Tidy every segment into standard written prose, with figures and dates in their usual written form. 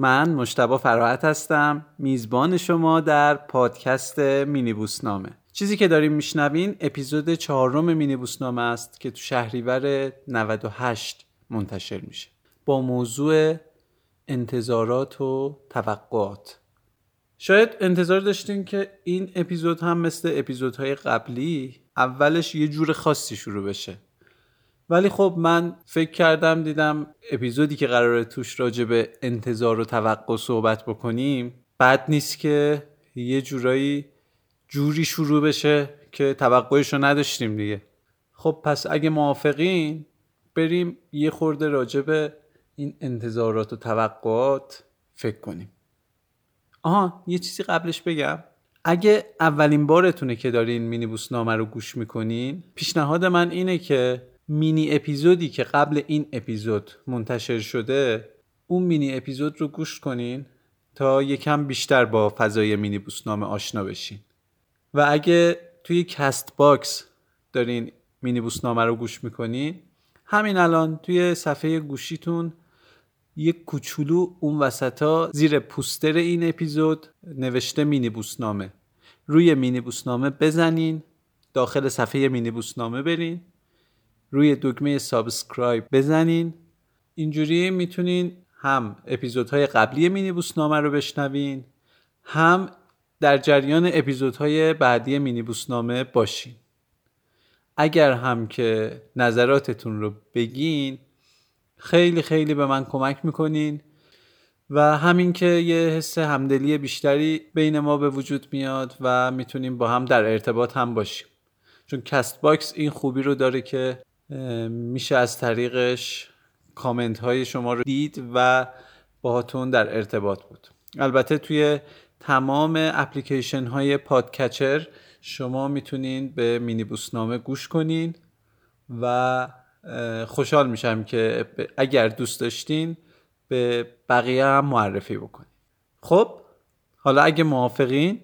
من مجتبی فراحت هستم، میزبان شما در پادکست مینی بوسنامه. چیزی که داریم میشنوین اپیزود 4 مینی بوسنامه است که تو شهریور 98 منتشر میشه با موضوع انتظارات و توقعات. شاید انتظار داشتین که این اپیزود هم مثل اپیزودهای قبلی اولش یه جور خاصی شروع بشه، ولی خب من فکر کردم دیدم اپیزودی که قراره توش راجع به انتظار و توقع صحبت بکنیم بد نیست که یه جوری شروع بشه که توقعشو نداشتیم دیگه. خب پس اگه موافقین بریم یه خورده راجع به این انتظارات و توقعات فکر کنیم. یه چیزی قبلش بگم. اگه اولین بارتونه که دارین مینی بوسنامه رو گوش میکنین، پیشنهاد من اینه که مینی اپیزودی که قبل این اپیزود منتشر شده اون مینی اپیزود رو گوش کنین تا یکم بیشتر با فضای مینی بوسنامه آشنا بشین. و اگه توی کست باکس دارین مینی بوسنامه رو گوش میکنین، همین الان توی صفحه گوشیتون یک کوچولو اون وسطا زیر پوستر این اپیزود نوشته مینی بوسنامه، روی مینی بوسنامه بزنین، داخل صفحه مینی بوسنامه برین، روی دکمه سابسکرایب بزنین. اینجوری میتونین هم اپیزودهای قبلی مینی بوسنامه رو بشنوین، هم در جریان اپیزودهای بعدی مینی بوسنامه باشین. اگر هم که نظراتتون رو بگین خیلی خیلی به من کمک میکنین و همین که یه حس همدلی بیشتری بین ما به وجود میاد و میتونیم با هم در ارتباط هم باشیم، چون کست باکس این خوبی رو داره که میشه از طریقش کامنت های شما رو دید و باهاتون در ارتباط بود. البته توی تمام اپلیکیشن های پادکچر شما میتونین به مینی بوسنامه گوش کنین و خوشحال میشم که اگر دوست داشتین به بقیه هم معرفی بکنین. خب حالا اگه موافقین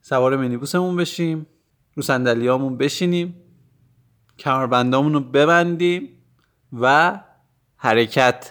سوار مینی بوسمون بشیم، رو صندلیامون بشینیم، کمربندامون رو ببندیم و حرکت.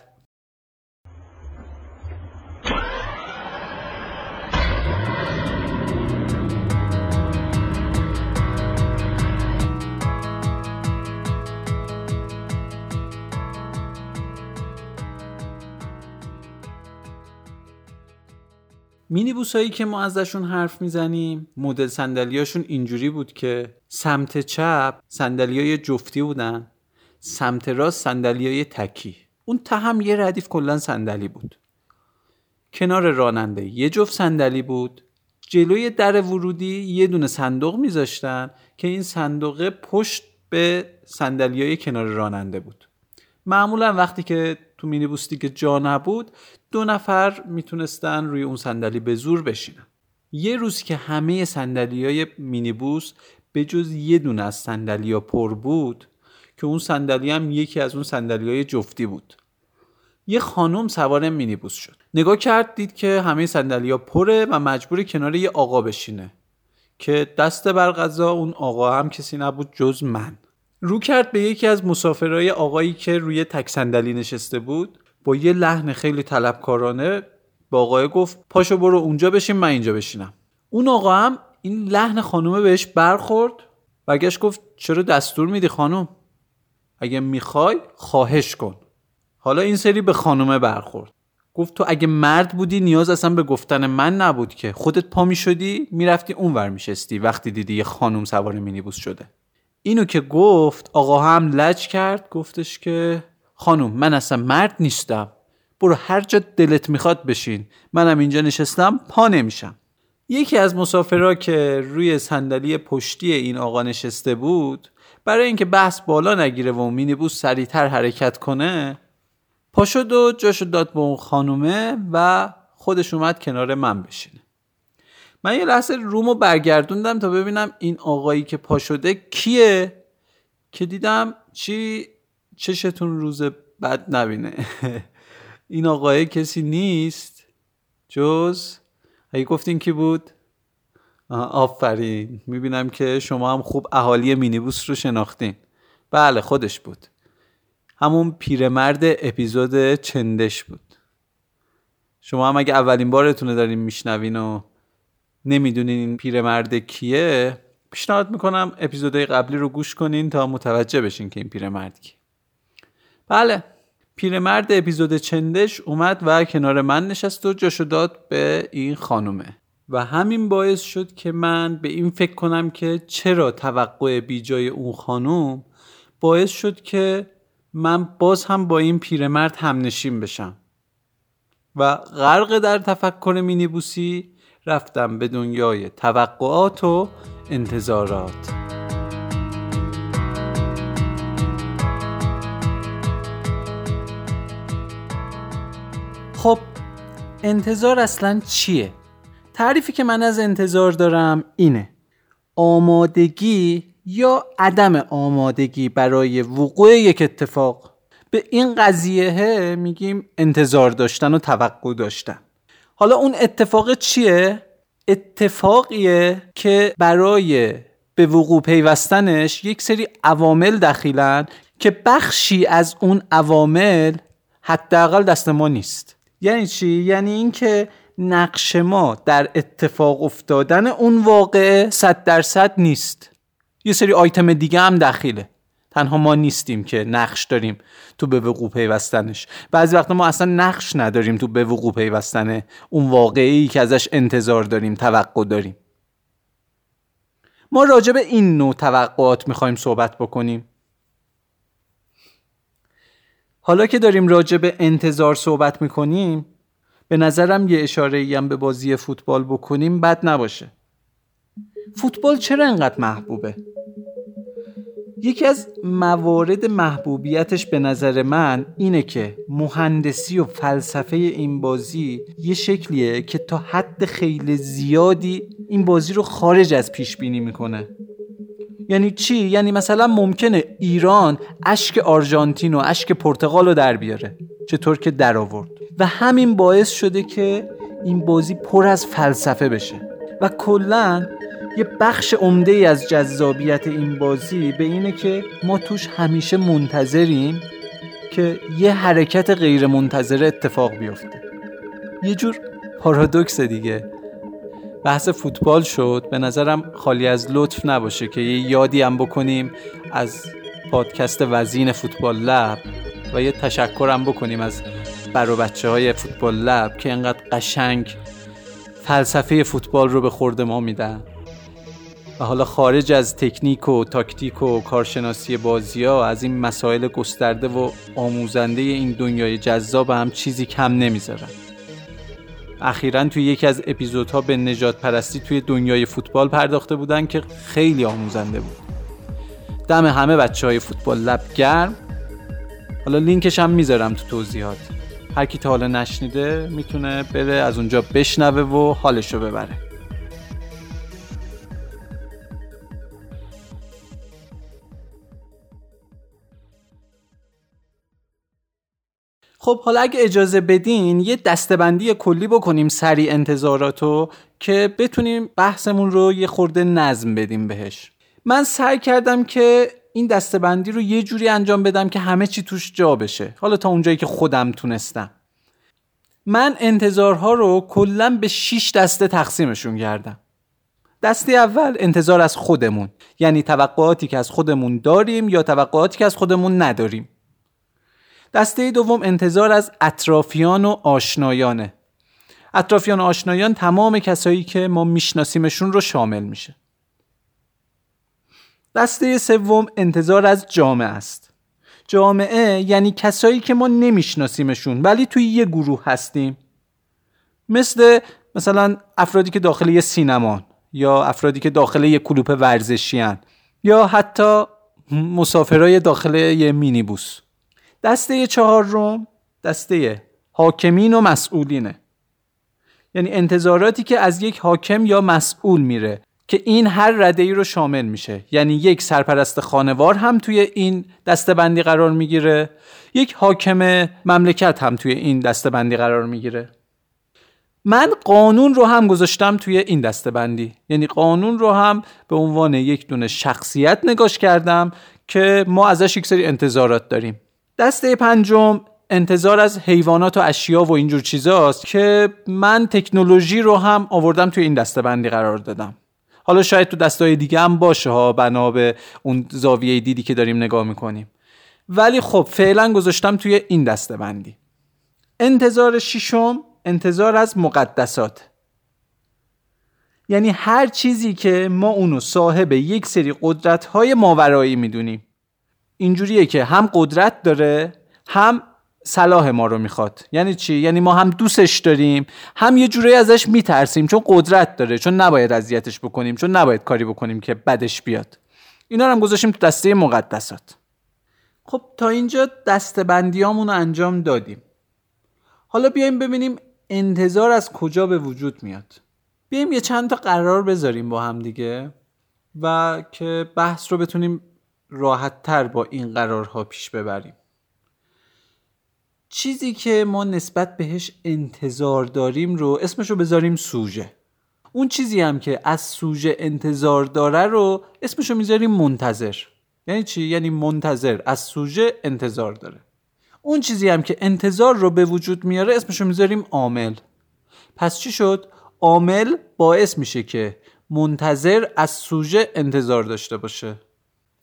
مینی بوسایی که ما ازشون حرف میزنیم مدل صندلیاشون اینجوری بود که سمت چپ صندلیای جفتی بودن، سمت راست صندلیای تکی. اون ته هم یه ردیف کلا صندلی بود. کنار راننده یه جفت صندلی بود. جلوی در ورودی یه دونه صندوق میذاشتن که این صندوق پشت به صندلیای کنار راننده بود. معمولا وقتی که تو مینی بوس دیگه جا نبود 2 نفر میتونستن روی اون صندلی به زور بشینن. یه روزی که همه صندلیای مینی بوس به جز یه دونه از صندلیا پر بود که اون صندلی هم یکی از اون صندلیای جفتی بود، یه خانم سوار مینی بوس شد. نگاه کرد دید که همه صندلیا پره و مجبور کنار یه آقا بشینه که دست بر قضا اون آقا هم کسی نبود جز من. رو کرد به یکی از مسافرای آقایی که روی تک صندلی نشسته بود، با یه لحن خیلی طلبکارانه با آقای گفت پاشو برو اونجا بشین من اینجا بشینم. اون آقا هم این لحن خانومه بهش برخورد و گشت گفت چرا دستور میدی خانوم؟ اگه میخوای خواهش کن. حالا این سری به خانومه برخورد، گفت تو اگه مرد بودی نیاز اصلا به گفتن من نبود که خودت پا میشدی میرفتی اونور میشستی وقتی دیدی یه خانوم سوار مینی بوس شده. اینو که گفت آقا هم لج کرد، گفتش که خانوم من اصلا مرد نیستم، برو هر جا دلت میخواد بشین، منم اینجا نشستم پا نمیشم. یکی از مسافرها که روی صندلی پشتی این آقا نشسته بود برای اینکه بحث بالا نگیره و مینی بوس سریعتر حرکت کنه پا شد و جاشو داد به اون خانومه و خودش اومد کنار من بشینه. من یه لحظه رومو برگردوندم تا ببینم این آقایی که پا شده کیه که دیدم چشتون روز بد نبینه این آقای کسی نیست جز اگه گفتین کی بود؟ آفرین، میبینم که شما هم خوب اهالی مینی بوس رو شناختین. بله خودش بود، همون پیرمرد اپیزود چندش بود. شما هم اگه اولین بارتونه دارین میشنوین و نمیدونین این پیرمرد کیه، پیشنهاد میکنم اپیزودهای قبلی رو گوش کنین تا متوجه بشین که این پیرمرد کیه. بله، پیرمرد اپیزود چندش اومد و کنار من نشست و جاشو داد به این خانومه و همین باعث شد که من به این فکر کنم که چرا توقع بی جای اون خانوم باعث شد که من باز هم با این پیرمرد همنشین بشم و غرق در تفکر مینی بوسی رفتم به دنیای توقعات و انتظارات. خب انتظار اصلا چیه؟ تعریفی که من از انتظار دارم اینه: آمادگی یا عدم آمادگی برای وقوع یک اتفاق. به این قضیه میگیم انتظار داشتن و توقع داشتن. حالا اون اتفاق چیه؟ اتفاقیه که برای به وقوع پیوستنش یک سری عوامل دخیلن که بخشی از اون عوامل حداقل دست ما نیست. یعنی چی؟ یعنی این که نقش ما در اتفاق افتادن اون واقعه 100% نیست. یه سری آیتم دیگه هم دخیله، تنها ما نیستیم که نقش داریم تو به وقوع پیوستنش. بعضی وقتا ما اصلا نقش نداریم تو به وقوع پیوستن اون واقعی که ازش انتظار داریم، توقع داریم. ما راجع به این نوع توقعات میخوایم صحبت بکنیم. حالا که داریم راجع به انتظار صحبت میکنیم، به نظرم یه اشاره‌ای هم به بازی فوتبال بکنیم بد نباشه. فوتبال چرا انقدر محبوبه؟ یکی از موارد محبوبیتش به نظر من اینه که مهندسی و فلسفه این بازی یه شکلیه که تا حد خیلی زیادی این بازی رو خارج از پیش بینی میکنه. یعنی چی؟ یعنی مثلا ممکنه ایران اشک آرژانتین و اشک پرتغال رو در بیاره، چطور که در آورد، و همین باعث شده که این بازی پر از فلسفه بشه. و کلاً یه بخش عمده‌ای از جذابیت این بازی به اینه که ما توش همیشه منتظریم که یه حرکت غیر منتظره اتفاق بیفته. یه جور پارادوکس دیگه. بحث فوتبال شد، به نظرم خالی از لطف نباشه که یه یادی هم بکنیم از پادکست وزین فوتبال لب و یه تشکر هم بکنیم از برو بچه‌های فوتبال لب که اینقدر قشنگ فلسفه فوتبال رو به خورد ما میدن. و حالا خارج از تکنیک و تاکتیک و کارشناسی بازی‌ها، از این مسائل گسترده و آموزنده این دنیای جذاب هم چیزی کم نمیذارن. اخیراً توی یکی از اپیزودها به نجات پرستی توی دنیای فوتبال پرداخته بودن که خیلی آموزنده بود. دم همه بچه‌های فوتبال لب گرم. حالا لینکش هم میذارم تو توضیحات. هر کی تا حالا نشنیده میتونه بره از اونجا بشنوه و حالشو ببره. خب حالا اگه اجازه بدین یه دسته‌بندی کلی بکنیم سری انتظاراتو که بتونیم بحثمون رو یه خورده نظم بدیم بهش. من سعی کردم که این دسته‌بندی رو یه جوری انجام بدم که همه چی توش جا بشه، حالا تا اونجایی که خودم تونستم. من انتظارها رو کلاً به 6 دسته تقسیمشون کردم. دسته اول انتظار از خودمون، یعنی توقعاتی که از خودمون داریم یا توقعاتی که از خودمون نداریم. دسته دوم انتظار از اطرافیان و آشنایانه. اطرافیان و آشنایان تمام کسایی که ما میشناسیمشون رو شامل میشه. دسته سوم انتظار از جامعه است. جامعه یعنی کسایی که ما نمیشناسیمشون ولی توی یه گروه هستیم، مثلا افرادی که داخل یه سینمان، یا افرادی که داخل یه کلوپ ورزشی هن، یا حتی مسافرای داخل یه مینی بوس. دسته چهارم دسته حاکمین و مسئولینه، یعنی انتظاراتی که از یک حاکم یا مسئول میره که این هر رده‌ای رو شامل میشه. یعنی یک سرپرست خانوار هم توی این دسته‌بندی قرار میگیره، یک حاکم مملکت هم توی این دسته‌بندی قرار میگیره. من قانون رو هم گذاشتم توی این دسته‌بندی، یعنی قانون رو هم به عنوان یک دونه شخصیت نگاش کردم که ما ازش یک سری انتظارات داریم. دسته پنجم انتظار از حیوانات و اشیا و اینجور چیزاست که من تکنولوژی رو هم آوردم توی این دسته‌بندی قرار دادم. حالا شاید تو دستای دیگه هم باشه ها، بنا به اون زاویه دیدی که داریم نگاه میکنیم، ولی خب فعلا گذاشتم توی این دسته‌بندی. انتظار ششم، انتظار از مقدسات، یعنی هر چیزی که ما اونو صاحب یک سری قدرت‌های ماورایی میدونیم. اینجوریه که هم قدرت داره هم صلاح ما رو میخواد. یعنی چی؟ یعنی ما هم دوستش داریم، هم یه جوری ازش میترسیم چون قدرت داره، چون نباید اذیتش بکنیم، چون نباید کاری بکنیم که بدش بیاد. اینا رو هم گذاشتیم تو دسته مقدسات. خب تا اینجا دسته‌بندیامون رو انجام دادیم. حالا بیایم ببینیم انتظار از کجا به وجود میاد. بیایم یه چند تا قرار بذاریم با هم دیگه و که بحث رو بتونیم راحت‌تر با این قرارها پیش ببریم. چیزی که ما نسبت بهش انتظار داریم رو اسمشو بذاریم سوژه. اون چیزی هم که از سوژه انتظار داره رو اسمشو میذاریم منتظر. یعنی چی؟ یعنی منتظر از سوژه انتظار داره. اون چیزی هم که انتظار رو به وجود میاره اسمشو میذاریم عامل. پس چی شد؟ عامل باعث میشه که منتظر از سوژه انتظار داشته باشه.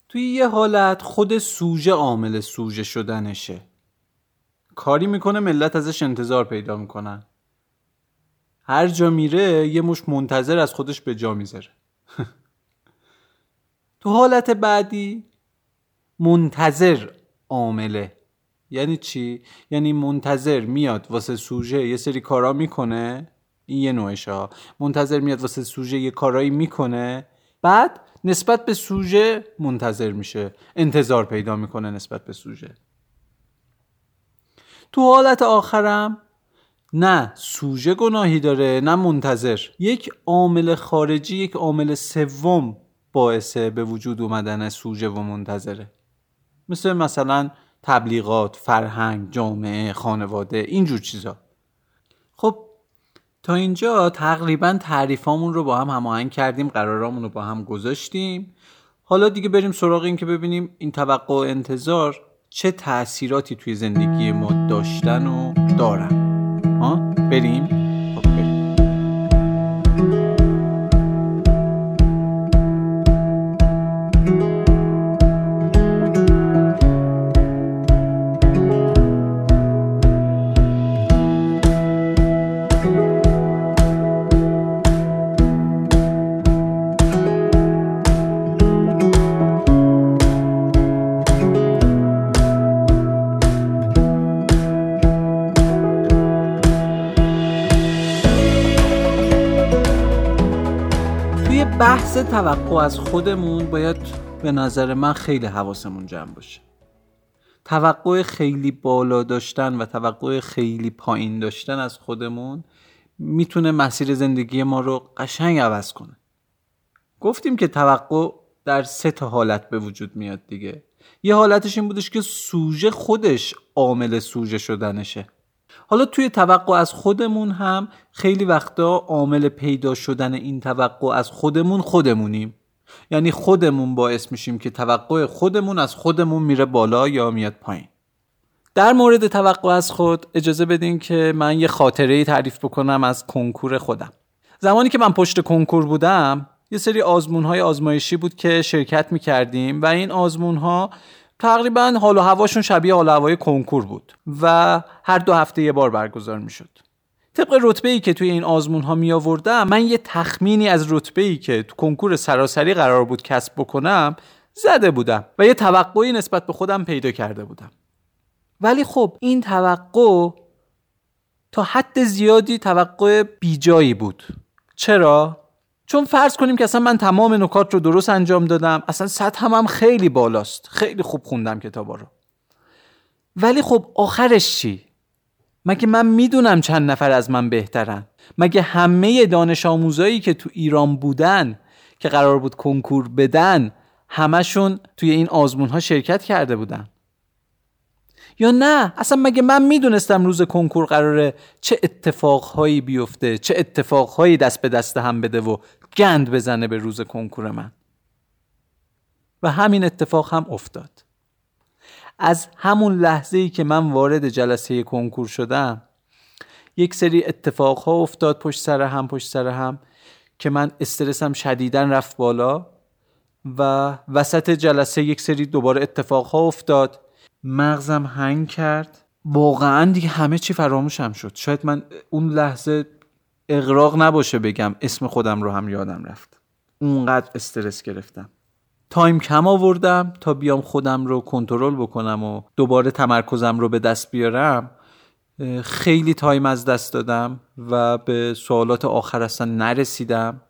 توی یه حالت خود سوژه عامل سوژه شدنشه. کاری میکنه ملت ازش انتظار پیدا میکنن. هر جا میره یه مش منتظر از خودش به جا میذاره. تو حالت بعدی منتظر عامله. یعنی چی؟ یعنی منتظر میاد واسه سوژه یه سری کارا میکنه. این یه نوعشه ها. منتظر میاد واسه سوژه یه کارایی میکنه، بعد نسبت به سوژه منتظر میشه، انتظار پیدا میکنه نسبت به سوژه. تو حالت آخرم نه سوژه گناهی داره نه منتظر، یک عامل خارجی، یک عامل سوم باعث به وجود اومدن سوژه و منتظره، مثلا تبلیغات، فرهنگ، جامعه، خانواده، اینجور چیزا. خب تا اینجا تقریبا تعریفامون رو با هم هماهنگ کردیم، قرارامون رو با هم گذاشتیم. حالا دیگه بریم سراغ این که ببینیم این توقع و انتظار چه تأثیراتی توی زندگی ما داشتن و دارن. بریم. خب بریم. بحث توقع از خودمون باید به نظر من خیلی حواسمون جمع باشه. توقع خیلی بالا داشتن و توقع خیلی پایین داشتن از خودمون میتونه مسیر زندگی ما رو قشنگ عوض کنه. گفتیم که توقع در 3 حالت به وجود میاد دیگه. یه حالتش این بودش که سوژه خودش عامل سوژه شدنشه. حالا توی توقع از خودمون هم خیلی وقتا عامل پیدا شدن این توقع از خودمون خودمونیم. یعنی خودمون باعث میشیم که توقع خودمون از خودمون میره بالا یا میاد پایین. در مورد توقع از خود اجازه بدین که من یه خاطره‌ای تعریف بکنم از کنکور خودم. زمانی که من پشت کنکور بودم یه سری آزمون‌های آزمایشی بود که شرکت می‌کردیم و این آزمون‌ها تقریبا حال و هواشون شبیه حال و هوای کنکور بود و هر 2 هفته یه بار برگزار می شد. طبق رتبه‌ای که توی این آزمون ها می آوردم من یه تخمینی از رتبه‌ای که تو کنکور سراسری قرار بود کسب بکنم زده بودم و یه توقعی نسبت به خودم پیدا کرده بودم. ولی خب این توقع تا حد زیادی توقع بیجایی بود. چرا؟ چون فرض کنیم که اصلا من تمام نکات رو درست انجام دادم، اصلا سطحم هم خیلی بالاست، خیلی خوب خوندم کتابا رو، ولی خب آخرش چی؟ مگه من میدونم چند نفر از من بهترن؟ مگه همه دانش آموزایی که تو ایران بودن که قرار بود کنکور بدن همشون توی این آزمون‌ها شرکت کرده بودن؟ یا نه اصلا مگه من میدونستم روز کنکور قراره چه اتفاقهایی بیفته، چه اتفاقهایی دست به دست هم بده و گند بزنه به روز کنکور من؟ و همین اتفاق هم افتاد. از همون لحظه‌ای که من وارد جلسه کنکور شدم یک سری اتفاقها افتاد پشت سر هم که من استرسم شدیداً رفت بالا و وسط جلسه یک سری دوباره اتفاقها افتاد، مغزم هنگ کرد، واقعاً دیگه همه چی فراموشم شد. شاید من اون لحظه اغراق نباشه بگم اسم خودم رو هم یادم رفت، اونقدر استرس گرفتم. تایم کم آوردم تا بیام خودم رو کنترل بکنم و دوباره تمرکزم رو به دست بیارم. خیلی تایم از دست دادم و به سوالات آخر اصلا نرسیدم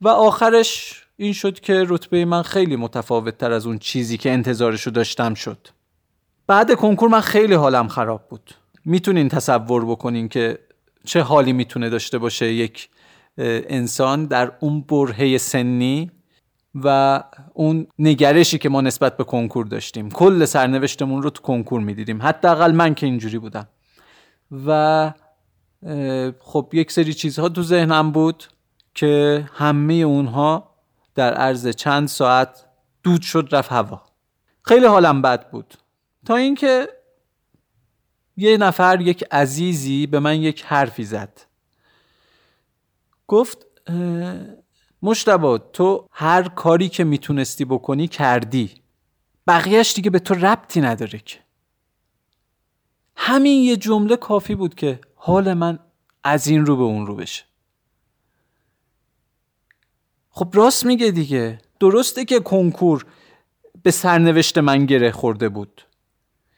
و آخرش این شد که رتبه من خیلی متفاوت تر از اون چیزی که انتظارشو داشتم شد. بعد کنکور من خیلی حالم خراب بود. میتونین تصور بکنین که چه حالی میتونه داشته باشه یک انسان در اون برهه سنی و اون نگرشی که ما نسبت به کنکور داشتیم. کل سرنوشتمون رو تو کنکور میدیدیم، حداقل من که اینجوری بودم. و خب یک سری چیزها تو ذهنم بود که همه اونها در عرض چند ساعت دود شد رفت هوا. خیلی حالم بد بود تا اینکه یه نفر، یک عزیزی، به من یک حرفی زد. گفت مشتبه تو هر کاری که میتونستی بکنی کردی، بقیهش دیگه به تو ربطی نداره که. همین یه جمله کافی بود که حال من از این رو به اون رو بشه. خب راست میگه دیگه، درسته که کنکور به سرنوشت من گره خورده بود،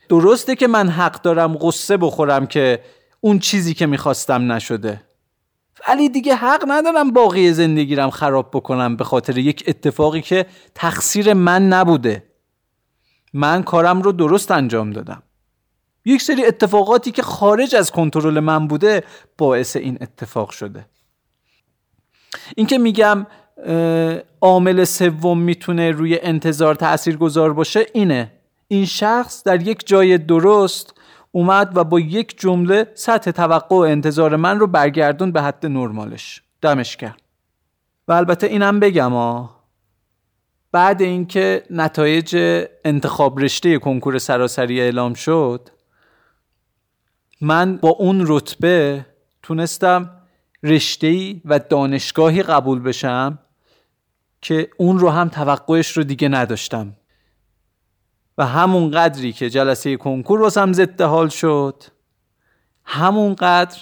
درسته که من حق دارم غصه بخورم که اون چیزی که میخواستم نشده، ولی دیگه حق ندارم باقی زندگیرم خراب بکنم به خاطر یک اتفاقی که تقصیر من نبوده. من کارم رو درست انجام دادم. یک سری اتفاقاتی که خارج از کنترل من بوده باعث این اتفاق شده. این که میگم عامل سوم میتونه روی انتظار تاثیرگذار باشه اینه. این شخص در یک جای درست اومد و با یک جمله سطح توقع و انتظار من رو برگردون به حد نرمالش. دمش کرد. و البته اینم بگم بعد اینکه نتایج انتخاب رشته کنکور سراسری اعلام شد، من با اون رتبه تونستم رشته‌ای و دانشگاهی قبول بشم که اون رو هم توقعش رو دیگه نداشتم. و همون قدری که جلسه کنکور واسم ضد حال شد، همون قدر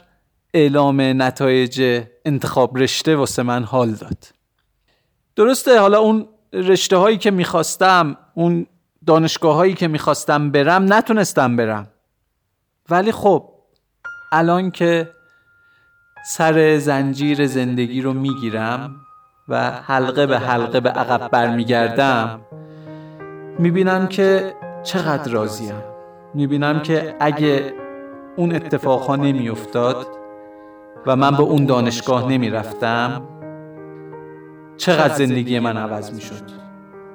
اعلام نتایج انتخاب رشته واسه من حال داد. درسته حالا اون رشته هایی که میخواستم، اون دانشگاه هایی که میخواستم برم نتونستم برم، ولی خب الان که سر زنجیر زندگی رو میگیرم و حلقه به حلقه به عقب برمیگردم، میبینم که چقدر راضیم. میبینم که اگه اون اتفاقها نمیافتاد و من به اون دانشگاه نمیرفتم چقدر زندگی من عوض میشد،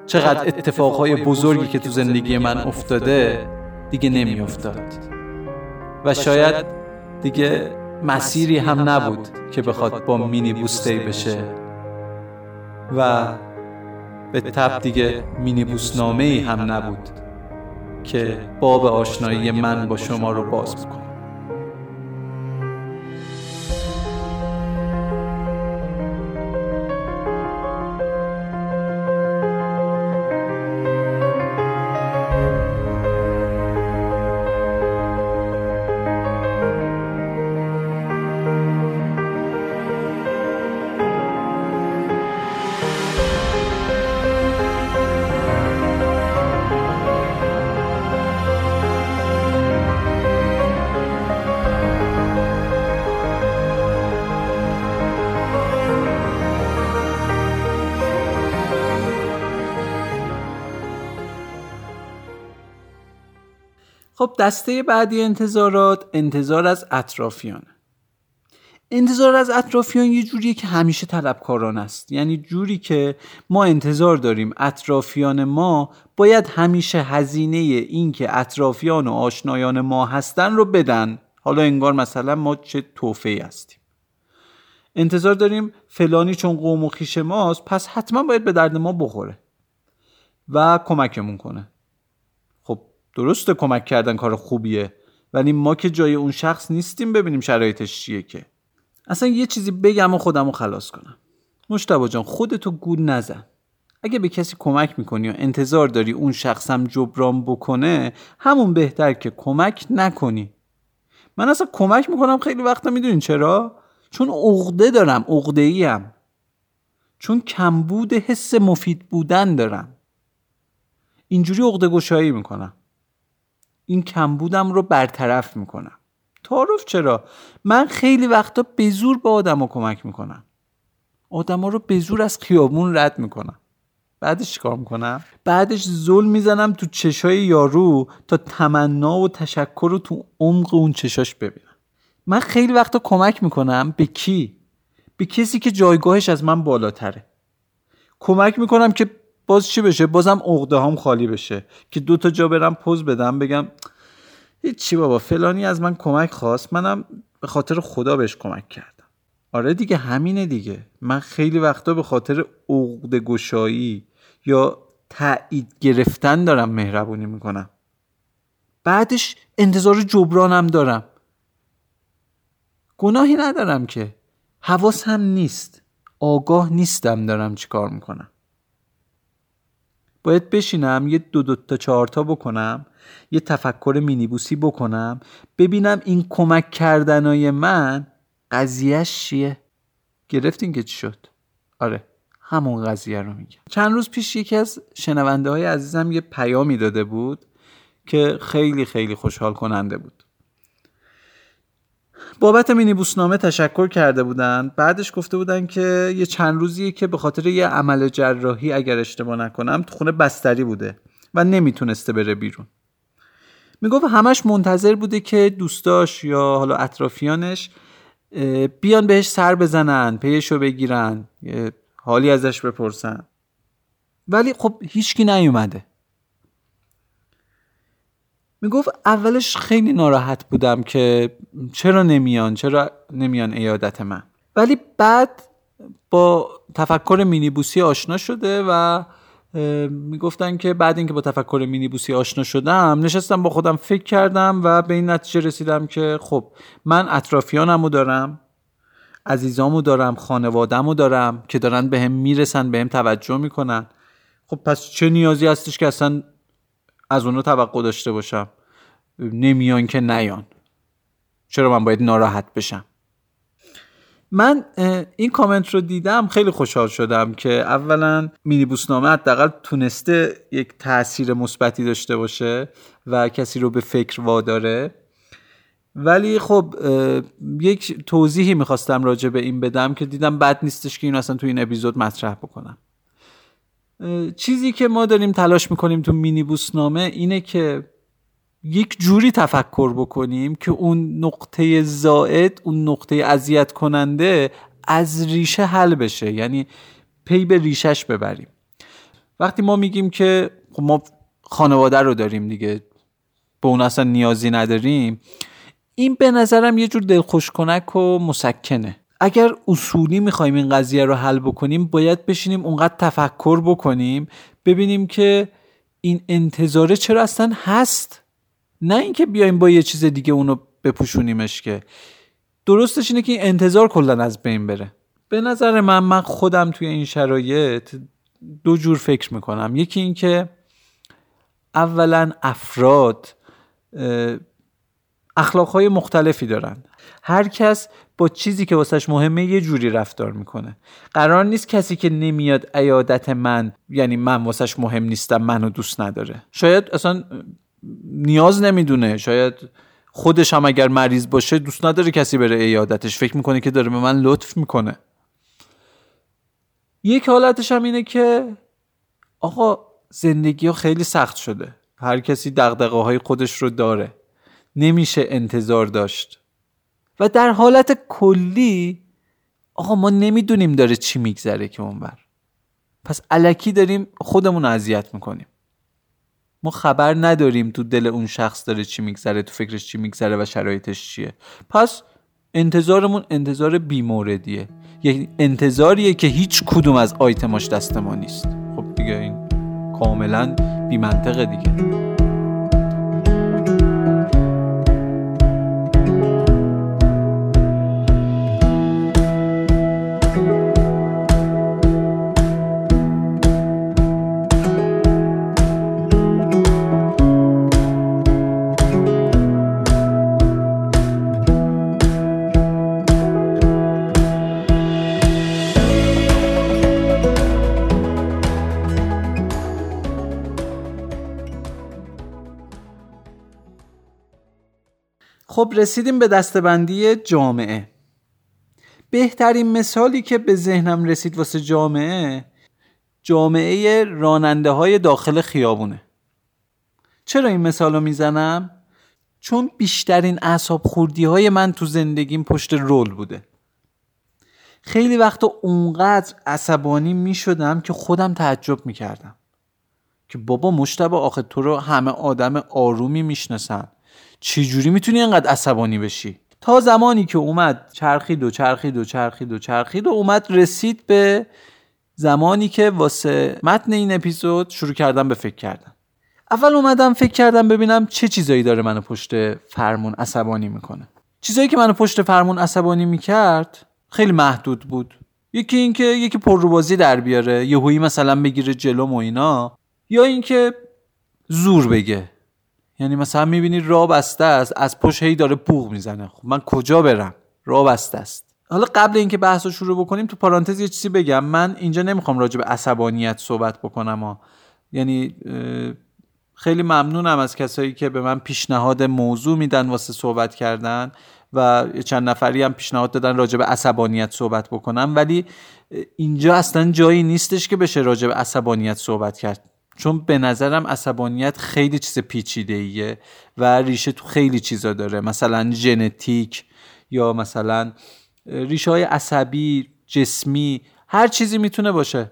چقدر اتفاقهای بزرگی که تو زندگی من افتاده دیگه نمیافتاد و شاید دیگه مسیری هم نبود که بخواد با مینی بوسی بشه و به تب دیگه مینی بوسنامه‌ای هم نبود که باب آشنایی من با شما رو باز بکنه. خب دسته بعدی انتظارات، انتظار از اطرافیان. انتظار از اطرافیان یه جوریه که همیشه طلبکاران است. یعنی جوری که ما انتظار داریم اطرافیان ما باید همیشه هزینه این که اطرافیان و آشنایان ما هستن رو بدن. حالا انگار مثلا ما چه توفه‌ای هستیم. انتظار داریم فلانی چون قوم و خویش ماست پس حتما باید به درد ما بخوره و کمکمون کنه. خب درسته کمک کردن کار خوبیه، ولی ما که جای اون شخص نیستیم ببینیم شرایطش چیه. که اصلا یه چیزی بگم و خودمو خلاص کنم. مجتبی جان، خودتو گول نزن. اگه به کسی کمک میکنی و انتظار داری اون شخصم جبران بکنه، همون بهتر که کمک نکنی. من اصلا کمک میکنم خیلی وقتا، میدونین چرا؟ چون عقده دارم، عقده‌ایم. چون کمبود حس مفید بودن دارم. اینجوری عقده گشایی میکنم. این کمبودم رو برطرف میکنم. تعارف چرا؟ من خیلی وقتا به زور به آدم‌ها کمک میکنم. آدم‌ها رو به زور از خیابون رد میکنم. بعدش چیکار میکنم؟ بعدش زل میزنم تو چشای یارو تا تمنا و تشکر رو تو عمق اون چشاش ببینم. من خیلی وقتا کمک میکنم به کی؟ به کسی که جایگاهش از من بالاتره. کمک میکنم که باز چی بشه؟ بازم عقده هام خالی بشه، که دو تا جا برم پوز بدم بگم هیچی بابا، فلانی از من کمک خواست، منم به خاطر خدا بهش کمک کردم. آره دیگه، همینه دیگه. من خیلی وقتا به خاطر عقده گشایی یا تأیید گرفتن دارم مهربونی میکنم. بعدش انتظار جبرانم دارم. گناهی ندارم که، حواس هم نیست، آگاه نیستم دارم چی کار میکنم. باید بشینم یه دو تا چهار تا بکنم، یه تفکر مینی بوسی بکنم، ببینم این کمک کردنای من قضیهش چیه. گرفتین که چی شد؟ آره، همون قضیه رو میگم. چند روز پیش یکی از شنونده های عزیزم یه پیامی داده بود که خیلی خیلی خوشحال کننده بود. بابت مینی بوسنامه تشکر کرده بودن. بعدش گفته بودن که یه چند روزیه که به خاطر یه عمل جراحی، اگر اشتباه نکنم، تو خونه بستری بوده و نمیتونسته بره بیرون. میگفت همش منتظر بوده که دوستاش یا حالا اطرافیانش بیان بهش سر بزنن، پیشو بگیرن، حالی ازش بپرسن، ولی خب هیچکی نیومده. میگفت اولش خیلی ناراحت بودم که چرا نمیان عیادت من، ولی بعد با تفکر مینی بوسی آشنا شده و میگفتن که بعد اینکه با تفکر مینی بوسی آشنا شدم، نشستم با خودم فکر کردم و به این نتیجه رسیدم که خب من اطرافیانمو دارم، عزیزامو دارم، خانواده‌مو دارم که دارن بهم میرسن، بهم توجه میکنن. خب پس چه نیازی هستش که اصلا از اونو توقع داشته باشم؟ نمیان که نیان، چرا من باید ناراحت بشم؟ من این کامنت رو دیدم خیلی خوشحال شدم که اولا مینی بوسنامه حداقل تونسته یک تأثیر مثبتی داشته باشه و کسی رو به فکر واداره. ولی خب یک توضیحی میخواستم راجع به این بدم که دیدم بد نیستش که این اصلا تو این اپیزود مطرح بکنم. چیزی که ما داریم تلاش میکنیم تو مینی بوسنامه اینه که یک جوری تفکر بکنیم که اون نقطه زائد، اون نقطه اذیت کننده از ریشه حل بشه، یعنی پی به ریشش ببریم. وقتی ما میگیم که خب ما خانواده رو داریم دیگه، به اون اصلا نیازی نداریم، این به نظرم یه جور دلخوش کنک و مسکنه. اگر اصولی میخوایم این قضیه رو حل بکنیم، باید بشینیم اونقدر تفکر بکنیم ببینیم که این انتظاره چرا اصلا هست، نه اینکه بیایم با یه چیز دیگه اونو بپوشونیمش. که درستش اینه که این انتظار کلا از بین بره. به نظر من خودم توی این شرایط دو جور فکر میکنم. یکی این که اولا افراد اخلاقهای مختلفی دارن، هر کس با چیزی که واسش مهمه یه جوری رفتار میکنه. قرار نیست کسی که نمیاد عیادت من یعنی من واسش مهم نیستم، منو دوست نداره. شاید اصلا نیاز نمیدونه، شاید خودش هم اگر مریض باشه دوست نداره کسی بره عیادتش، فکر میکنه که داره به من لطف میکنه. یک حالتش هم اینه که آقا زندگی ها خیلی سخت شده، هر کسی دغدغه های خودش رو داره، نمیشه انتظار داشت. و در حالت کلی آقا ما نمیدونیم داره چی میگذره که اونور، پس الکی داریم خودمون اذیت میکنیم. ما خبر نداریم تو دل اون شخص داره چی میگذره، تو فکرش چی میگذره و شرایطش چیه. پس انتظارمون انتظار بی‌موردیه، یعنی انتظاریه که هیچ کدوم از آیتماش دست ما نیست. خب دیگه این کاملا بی‌منطقه دیگه. خب رسیدیم به دسته‌بندی جامعه. بهترین مثالی که به ذهنم رسید واسه جامعه راننده های داخل خیابونه. چرا این مثال رو میزنم؟ چون بیشترین اعصاب خوردی های من تو زندگیم پشت رول بوده. خیلی وقتا اونقدر عصبانی میشدم که خودم تعجب میکردم که بابا مشتبه آخه تو رو همه آدم آرومی میشناسن، چجوری میتونی اینقدر عصبانی بشی؟ تا زمانی که اومد چرخید و اومد رسید به زمانی که واسه متن این اپیزود شروع کردم به فکر کردن. اول اومدم فکر کردم ببینم چه چیزایی داره منو پشت فرمون عصبانی میکنه. چیزایی که منو پشت فرمون عصبانی میکرد خیلی محدود بود. یکی این که یکی پرروبازی در بیاره، یهویی مثلا بگیره جلوم و اینا، یا این که زور بگه. یعنی مثلا میبینی راه بسته است، از پشت هی داره بوق میزنه. خب من کجا برم؟ راه بسته است. حالا قبل اینکه بحث رو شروع بکنیم تو پرانتز یه چیزی بگم. من اینجا نمیخوام راجع به عصبانیت صحبت بکنم یعنی خیلی ممنونم از کسایی که به من پیشنهاد موضوع میدن واسه صحبت کردن و چند نفری هم پیشنهاد دادن راجع به عصبانیت صحبت بکنم، ولی اینجا اصلا جایی نیستش که بشه راجع به عصبانیت صحبت کرد، چون به نظرم عصبانیت خیلی چیز پیچیده‌ایه و ریشه تو خیلی چیزا داره، مثلا ژنتیک یا مثلا ریشه‌های عصبی، جسمی، هر چیزی میتونه باشه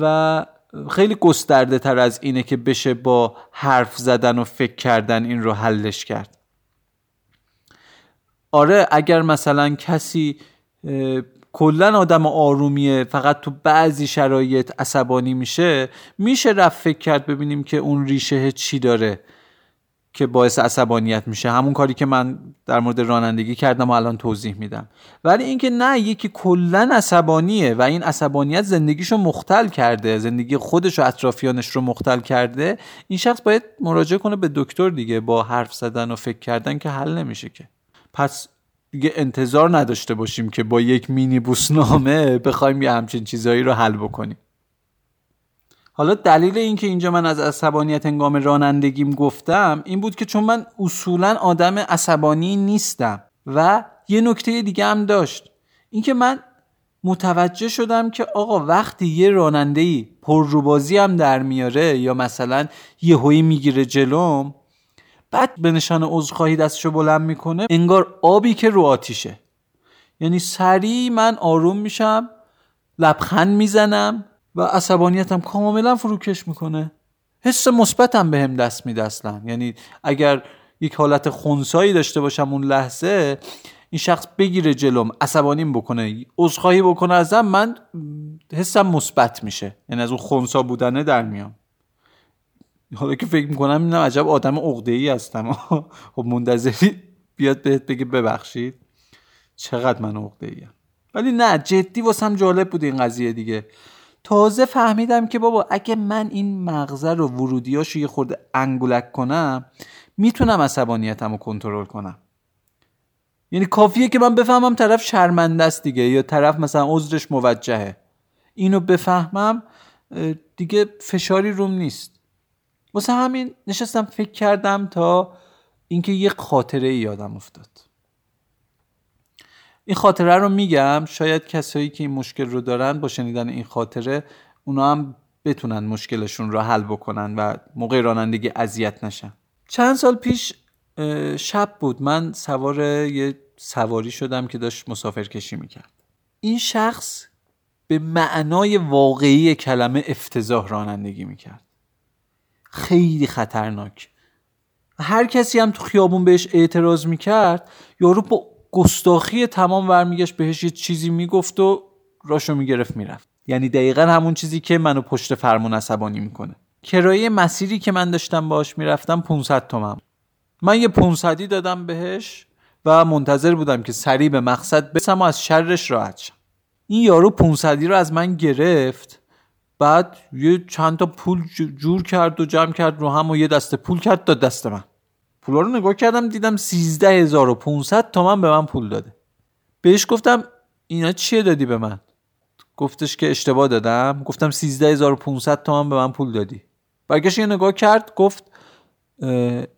و خیلی گسترده تر از اینه که بشه با حرف زدن و فکر کردن این رو حلش کرد. آره اگر مثلا کسی کلن آدم آرومیه فقط تو بعضی شرایط عصبانی میشه رفت فکر کرد ببینیم که اون ریشه چی داره که باعث عصبانیت میشه، همون کاری که من در مورد رانندگی کردم و الان توضیح میدم. ولی اینکه نه، یکی کلن عصبانیه و این عصبانیت زندگیشو مختل کرده، زندگی خودش و اطرافیانش رو مختل کرده، این شخص باید مراجعه کنه به دکتر دیگه، با حرف زدن و فکر کردن که حل نمیشه که. پس دیگه انتظار نداشته باشیم که با یک مینی بوسنامه بخوایم یه همچین چیزایی رو حل بکنیم. حالا دلیل این که اینجا من از عصبانیت هنگام رانندگیم گفتم این بود که چون من اصولا آدم عصبانی نیستم و یه نکته دیگه هم داشت، این که من متوجه شدم که آقا وقتی یه راننده‌ای پرروبازی هم در میاره یا مثلا یهویی میگیره جلوم بعد به نشان عذرخواهی دستشو بلند میکنه، انگار آبی که رو آتیشه. یعنی سریع من آروم میشم، لبخند میزنم و عصبانیتم کاملا فروکش میکنه. حس مثبتم بهم دست میده اصلا. یعنی اگر یک حالت خنثایی داشته باشم اون لحظه، این شخص بگیره جلوم، عصبانیم بکنه، عذرخواهی بکنه ازم، من حسم مثبت میشه. یعنی از اون خنثا بودنه در میام. حالا که فکر میکنم اینم عجب آدم عقده‌ای هستم. خب منتظری بیاد بهت بگه ببخشید چقدر من عقده‌ایم. ولی نه، جدی واسم جالب بود این قضیه دیگه. تازه فهمیدم که بابا اگه من این مغزه رو، ورودیاشو یه خورده انگولک کنم میتونم عصبانیتم رو کنترل کنم. یعنی کافیه که من بفهمم طرف شرمنده است دیگه، یا طرف مثلا عذرش موجهه، اینو بفهمم دیگه فشاری روم نیست. واسه همین نشستم فکر کردم تا اینکه یه خاطره یادم افتاد. این خاطره رو میگم، شاید کسایی که این مشکل رو دارن با شنیدن این خاطره اونا هم بتونن مشکلشون رو حل بکنن و موقع رانندگی اذیت نشن. چند سال پیش شب بود، من سوار یه سواری شدم که داشت مسافرکشی میکرد. این شخص به معنای واقعی کلمه افتضاح رانندگی میکرد. خیلی خطرناک. هر کسی هم تو خیابون بهش اعتراض میکرد، یارو با گستاخی تمام برمیگشت بهش یه چیزی میگفت و راشو میگرفت میرفت. یعنی دقیقا همون چیزی که منو پشت فرمون عصبانی میکنه. کرایه مسیری که من داشتم باش میرفتم 500 تومن. من یه 500 دادم بهش و منتظر بودم که سریع به مقصد برسم و از شرش راحت شم. این یارو 500 رو از من گرفت، بعد یه چند تا پول جور کرد و جمع کرد رو هم و یه دسته پول کرد داد دست من. پولا رو نگاه کردم دیدم 13,500 تومن به من پول داده. بهش گفتم اینا چیه دادی به من؟ گفتش که اشتباه دادم. گفتم 13,500 تومن به من پول دادی. برگشت یه نگاه کرد، گفت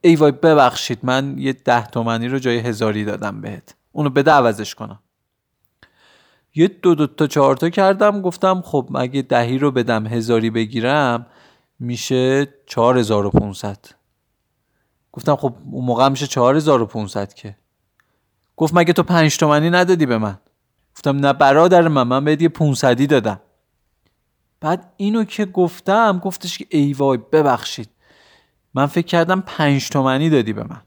ای وای ببخشید من یه 10 تومانی رو جای 1000 دادم بهت، اونو بده عوضش کنم. یه دو تا 4 تا کردم، گفتم خب اگه 10 رو بدم 1000 بگیرم میشه 4500. گفتم خب اون موقع میشه 4500 که. گفت مگه تو 5 تومانی ندادی به من؟ گفتم نه برادر من بهت یه 500 دادم. بعد اینو که گفتم گفتش که ای وای ببخشید من فکر کردم 5 تومانی دادی به من.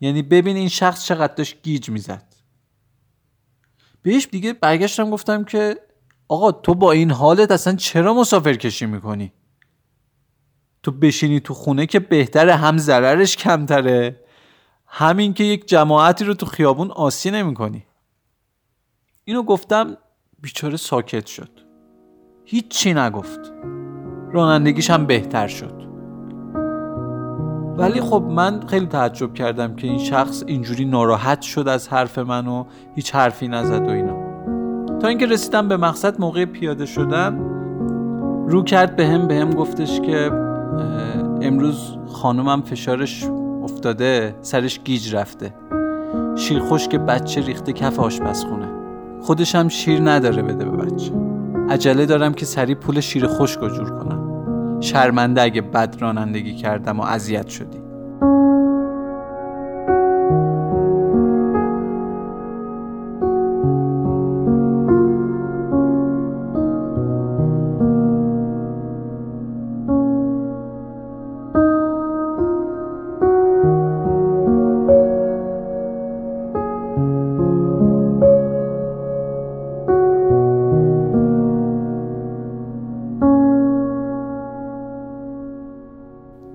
یعنی ببین این شخص چقدر داشت گیج میزد. بهش دیگه برگشتم گفتم که آقا تو با این حالت اصلا چرا مسافر کشی میکنی؟ تو بشینی تو خونه که بهتره، هم ضررش کمتره، همین که یک جماعتی رو تو خیابون آسی نمی کنی. اینو گفتم بیچاره ساکت شد، هیچی نگفت، رانندگیش هم بهتر شد. ولی خب من خیلی تعجب کردم که این شخص اینجوری ناراحت شد از حرف من و هیچ حرفی نزد و اینا. تا اینکه رسیدم به مقصد، موقع پیاده شدن رو کرد به هم گفتش که امروز خانومم فشارش افتاده، سرش گیج رفته، شیر خشک بچه ریخته کف آشپزخونه، خودش هم شیر نداره بده به بچه، عجله دارم که سریع پول شیر خشک رو جور کنم، شرمنده اگه بد رانندگی کردم و اذیت شدی.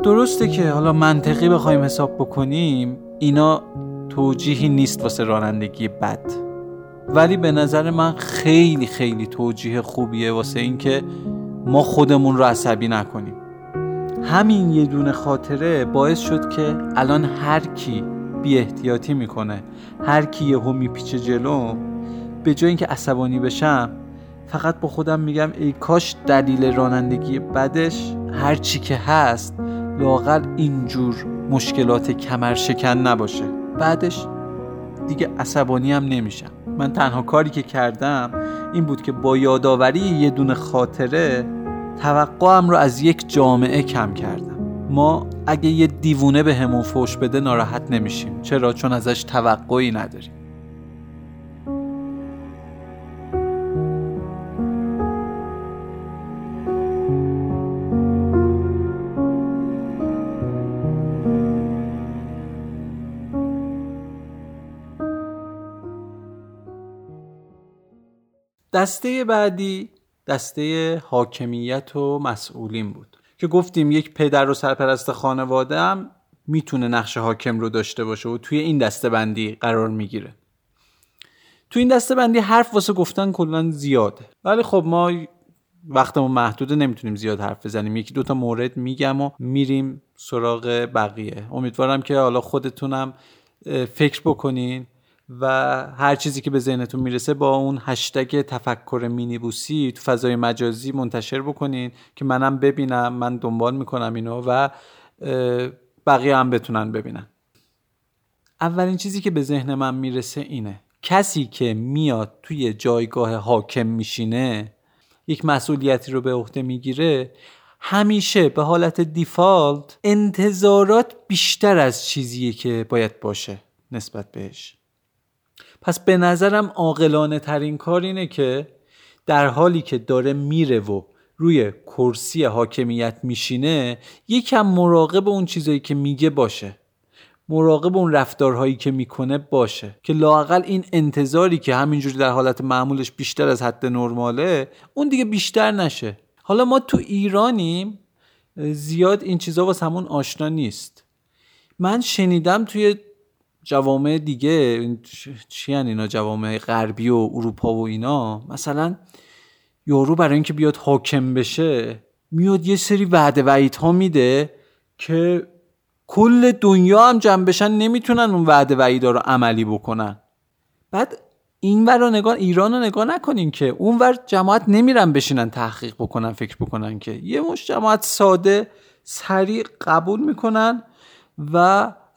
درسته که حالا منطقی بخوایم حساب بکنیم اینا توجیهی نیست واسه رانندگی بد، ولی به نظر من خیلی خیلی توجیه خوبیه واسه این که ما خودمون رو عصبی نکنیم. همین یه دونه خاطره باعث شد که الان هر کی بی احتیاطی میکنه، هر کی یهو میپیچه جلو، به جای اینکه عصبانی بشم فقط با خودم میگم ای کاش دلیل رانندگی بدش هر چی که هست لااقل اینجور مشکلات کمرشکن نباشه. بعدش دیگه عصبانی هم نمیشم. من تنها کاری که کردم این بود که با یادآوری یه دونه خاطره توقعم رو از یک جامعه کم کردم. ما اگه یه دیوونه به همون فوش بده ناراحت نمیشیم، چرا؟ چون ازش توقعی نداریم. دسته بعدی دسته حاکمیت و مسئولین بود که گفتیم یک پدر و سرپرست خانواده هم میتونه نقش حاکم رو داشته باشه و توی این دسته بندی قرار میگیره. توی این دسته بندی حرف واسه گفتن کلا زیاده، ولی خب ما وقتمون محدوده، نمیتونیم زیاد حرف بزنیم. یکی 2 تا مورد میگم و میریم سراغ بقیه. امیدوارم که حالا خودتونم فکر بکنین و هر چیزی که به ذهنتون میرسه با اون هشتگ تفکر مینی بوسی تو فضای مجازی منتشر بکنین که منم ببینم، من دنبال میکنم اینو و بقیه هم بتونن ببینن. اولین چیزی که به ذهن من میرسه اینه، کسی که میاد توی جایگاه حاکم میشینه، یک مسئولیتی رو به عهده میگیره، همیشه به حالت دیفالت انتظارات بیشتر از چیزیه که باید باشه نسبت بهش. پس به نظرم عاقلانه ترین کار اینه که در حالی که داره میره و روی کرسی حاکمیت میشینه یکم مراقب اون چیزایی که میگه باشه، مراقب اون رفتارهایی که میکنه باشه، که لااقل این انتظاری که همینجوری در حالت معمولش بیشتر از حد نرماله اون دیگه بیشتر نشه. حالا ما تو ایرانیم، زیاد این چیزا واسه همون آشنا نیست. من شنیدم توی جوامع دیگه، چی هن اینا، جوامع غربی و اروپا و اینا، مثلا یارو برای اینکه بیاد حاکم بشه میاد یه سری وعده وعیدها میده که کل دنیا هم جمع بشن نمیتونن اون وعده وعیدها رو عملی بکنن. بعد این ور رو نگاه، ایران رو نگاه نکنین که اون ور جماعت نمیرن بشینن تحقیق بکنن، فکر بکنن، که یه مش جماعت ساده سریع قبول میکنن و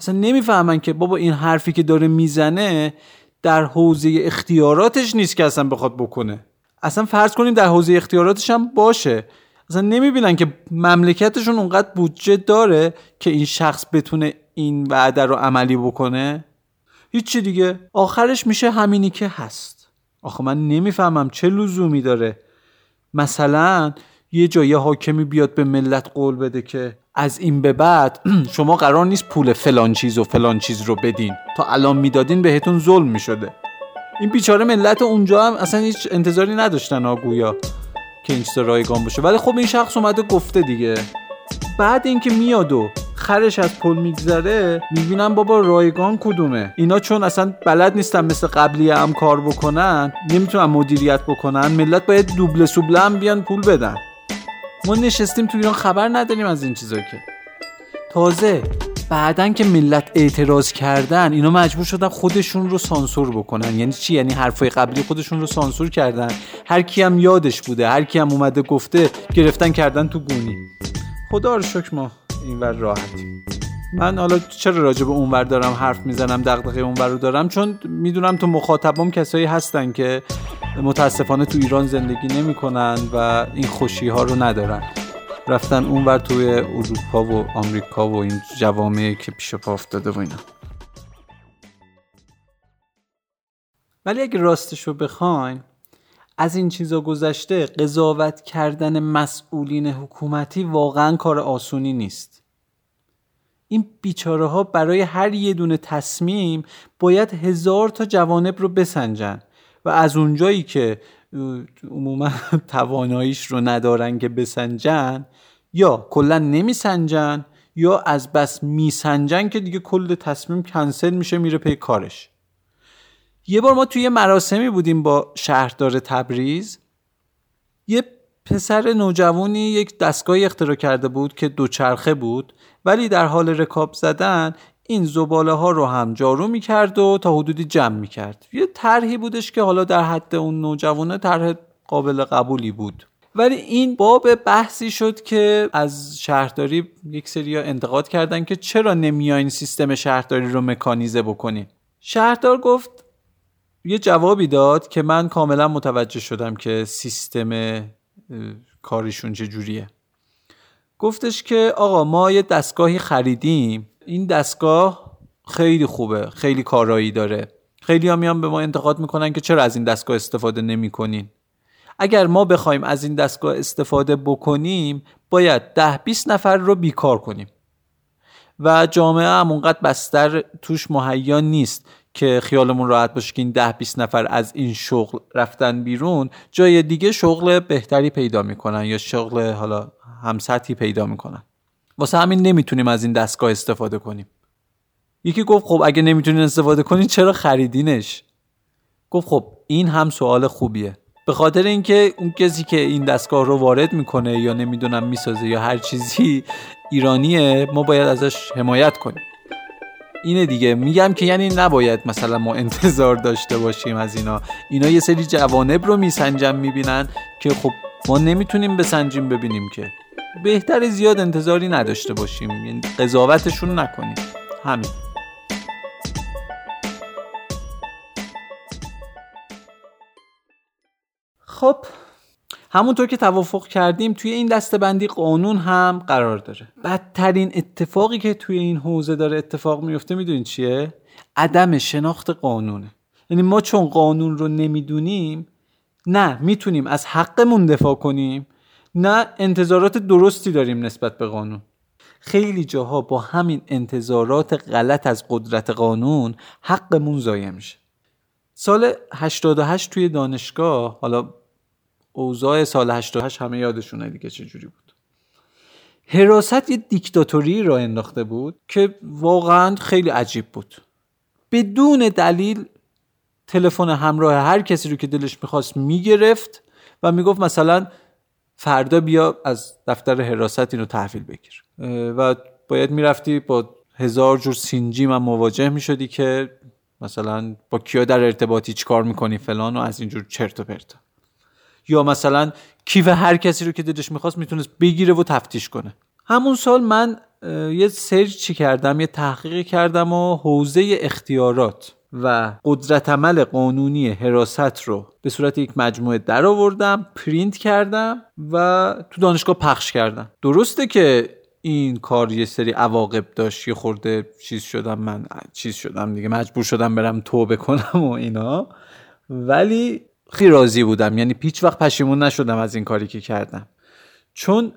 اصلا نمیفهمن که بابا این حرفی که داره میزنه در حوزه اختیاراتش نیست که اصلا بخواد بکنه. اصلا فرض کنیم در حوزه اختیاراتش هم باشه، اصلا نمیبینن که مملکتشون اونقدر بودجه داره که این شخص بتونه این وعده رو عملی بکنه. هیچی دیگه، آخرش میشه همینی که هست. آخه من نمیفهمم چه لزومی داره مثلا یه جایی حاکمی بیاد به ملت قول بده که از این به بعد شما قرار نیست پول فلان چیز و فلان چیز رو بدین، تا الان میدادین بهتون ظلم میشده. این بیچاره ملت اونجا هم اصلا هیچ انتظاری نداشتن آگویا که این چیز رایگان باشه، ولی خب این شخص اومده گفته دیگه. بعد اینکه میاد و خرش از پل میگذره میبینم بابا رایگان کدومه. اینا چون اصلا بلد نیستن مثل قبلی هم کار بکنن، نمیتونن مدیریت بکنن، ملت باید دوبله سوبله هم بیان پول بدن. ما نشستیم تو ایران خبر نداریم از این چیزا که. تازه بعدن که ملت اعتراض کردن اینا مجبور شدن خودشون رو سانسور بکنن. یعنی چی؟ یعنی حرفای قبلی خودشون رو سانسور کردن، هر کی هم یادش بوده، هر کی هم اومده گفته گرفتن کردن تو گونی. خدا رو شکر ما اینور راحتیم. من حالا چرا راجع به اونور دارم حرف میزنم، دغدغه اونور رو دارم، چون میدونم تو مخاطبم کسایی هستن که متاسفانه تو ایران زندگی نمیکنن و این خوشی ها رو ندارن، رفتن اونور توی اروپا و آمریکا و این جوامعی که پیش پا افتاده و اینا. ولی اگه راستش رو بخواین از این چیزا گذشته، قضاوت کردن مسئولین حکومتی واقعا کار آسونی نیست. این بیچاره ها برای هر یه دونه تصمیم باید 1000 تا جوانب رو بسنجن و از اونجایی که عموما تواناییش رو ندارن که بسنجن، یا کلا نمیسنجن یا از بس میسنجن که دیگه کل تصمیم کنسل میشه، میره پی کارش. یه بار ما توی مراسمی بودیم با شهردار تبریز، یه پسر نوجوانی یک دستگاهی اختراع کرده بود که دوچرخه بود ولی در حال رکاب زدن این زباله ها رو هم جارو میکرد و تا حدودی جمع میکرد. یه طرحی بودش که حالا در حد اون نوجوانه طرح قابل قبولی بود، ولی این باب بحثی شد که از شهرداری یک سریا انتقاد کردن که چرا نمیاین سیستم شهرداری رو مکانیزه بکنین. شهردار گفت، یه جوابی داد که من کاملا متوجه شدم که سیستم کارشون چجوریه. گفتش که آقا ما یه دستگاهی خریدیم، این دستگاه خیلی خوبه، خیلی کارایی داره، خیلی ها میان به ما انتقاد میکنن که چرا از این دستگاه استفاده نمیکنین. اگر ما بخوایم از این دستگاه استفاده بکنیم باید 10-20 نفر رو بیکار کنیم و جامعه هم اونقدر بستر توش مهیا نیست که خیالمون راحت باشه که این 10-20 نفر از این شغل رفتن بیرون، جای دیگه شغل بهتری پیدا میکنن یا شغل حالا همسطحی پیدا میکنن، واسه همین نمیتونیم از این دستگاه استفاده کنیم. یکی گفت خب اگه نمیتونین استفاده کنین چرا خریدینش؟ گفت خب این هم سوال خوبیه، به خاطر اینکه اون کسی که این دستگاه رو وارد میکنه یا نمیدونم میسازه یا هر چیزی ایرانیه، ما باید ازش حمایت کنیم. اینه دیگه، میگم که یعنی نباید مثلا ما انتظار داشته باشیم از اینا یه سری جوانب رو میسنجن میبینن که خب ما نمیتونیم بسنجیم ببینیم، که بهتر زیاد انتظاری نداشته باشیم، یعنی قضاوتشون نکنیم. همین. خب همونطور که توافق کردیم توی این دسته‌بندی قانون هم قرار داره. بدترین اتفاقی که توی این حوزه داره اتفاق میفته میدونین چیه؟ عدم شناخت قانونه. یعنی ما چون قانون رو نمیدونیم نه میتونیم از حقمون دفاع کنیم نه انتظارات درستی داریم نسبت به قانون. خیلی جاها با همین انتظارات غلط از قدرت قانون حقمون ضایع میشه. سال 88 توی دانشگاه، حالا اوضاع سال 88 همه یادشونه دیگه چجوری بود، حراست یه دیکتاتوری را انداخته بود که واقعا خیلی عجیب بود. بدون دلیل تلفن همراه هر کسی رو که دلش میخواست میگرفت و میگفت مثلا فردا بیا از دفتر حراست اینو تحویل بگیر، و باید میرفتی با 1000 جور سینجیم هم مواجه میشدی که مثلا با کیا در ارتباطی، چی کار میکنی فلان و از اینجور چرت و پرت. یا مثلا کیف هر کسی رو که دلش میخواست میتونست بگیره و تفتیش کنه. همون سال من یه سرچی کردم، یه تحقیق کردم و حوزه اختیارات و قدرت عمل قانونی حراست رو به صورت یک مجموعه در آوردم، پرینت کردم و تو دانشگاه پخش کردم. درسته که این کار یه سری عواقب داشت، یه خورده چیز شدم دیگه، مجبور شدم برم توبه کنم و اینا، ولی خیلی راضی بودم، یعنی هیچ وقت پشیمون نشدم از این کاری که کردم، چون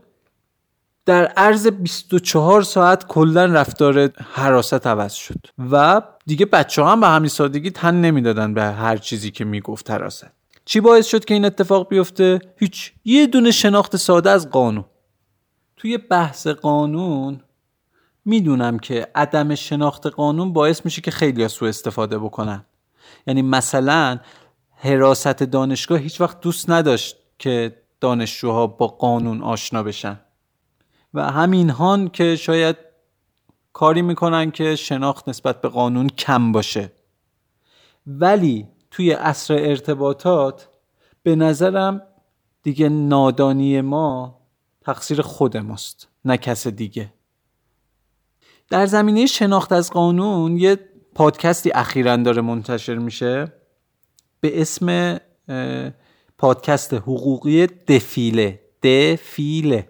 در عرض 24 ساعت کلن رفتار حراست عوض شد و دیگه بچه هم به همین سادگی تن نمیدادن به هر چیزی که میگفت حراست. چی باعث شد که این اتفاق بیفته؟ هیچ. یه دونه شناخت ساده از قانون. توی بحث قانون میدونم که عدم شناخت قانون باعث میشه که خیلی ها سوء استفاده بکنن. یعنی مثلا حراست دانشگاه هیچ وقت دوست نداشت که دانشجوها با قانون آشنا بشن و همین هان که شاید کاری میکنن که شناخت نسبت به قانون کم باشه. ولی توی عصر ارتباطات به نظرم دیگه نادانی ما تقصیر خود ماست، نه کس دیگه. در زمینه شناخت از قانون یه پادکستی اخیراً داره منتشر میشه به اسم پادکست حقوقی دفیله.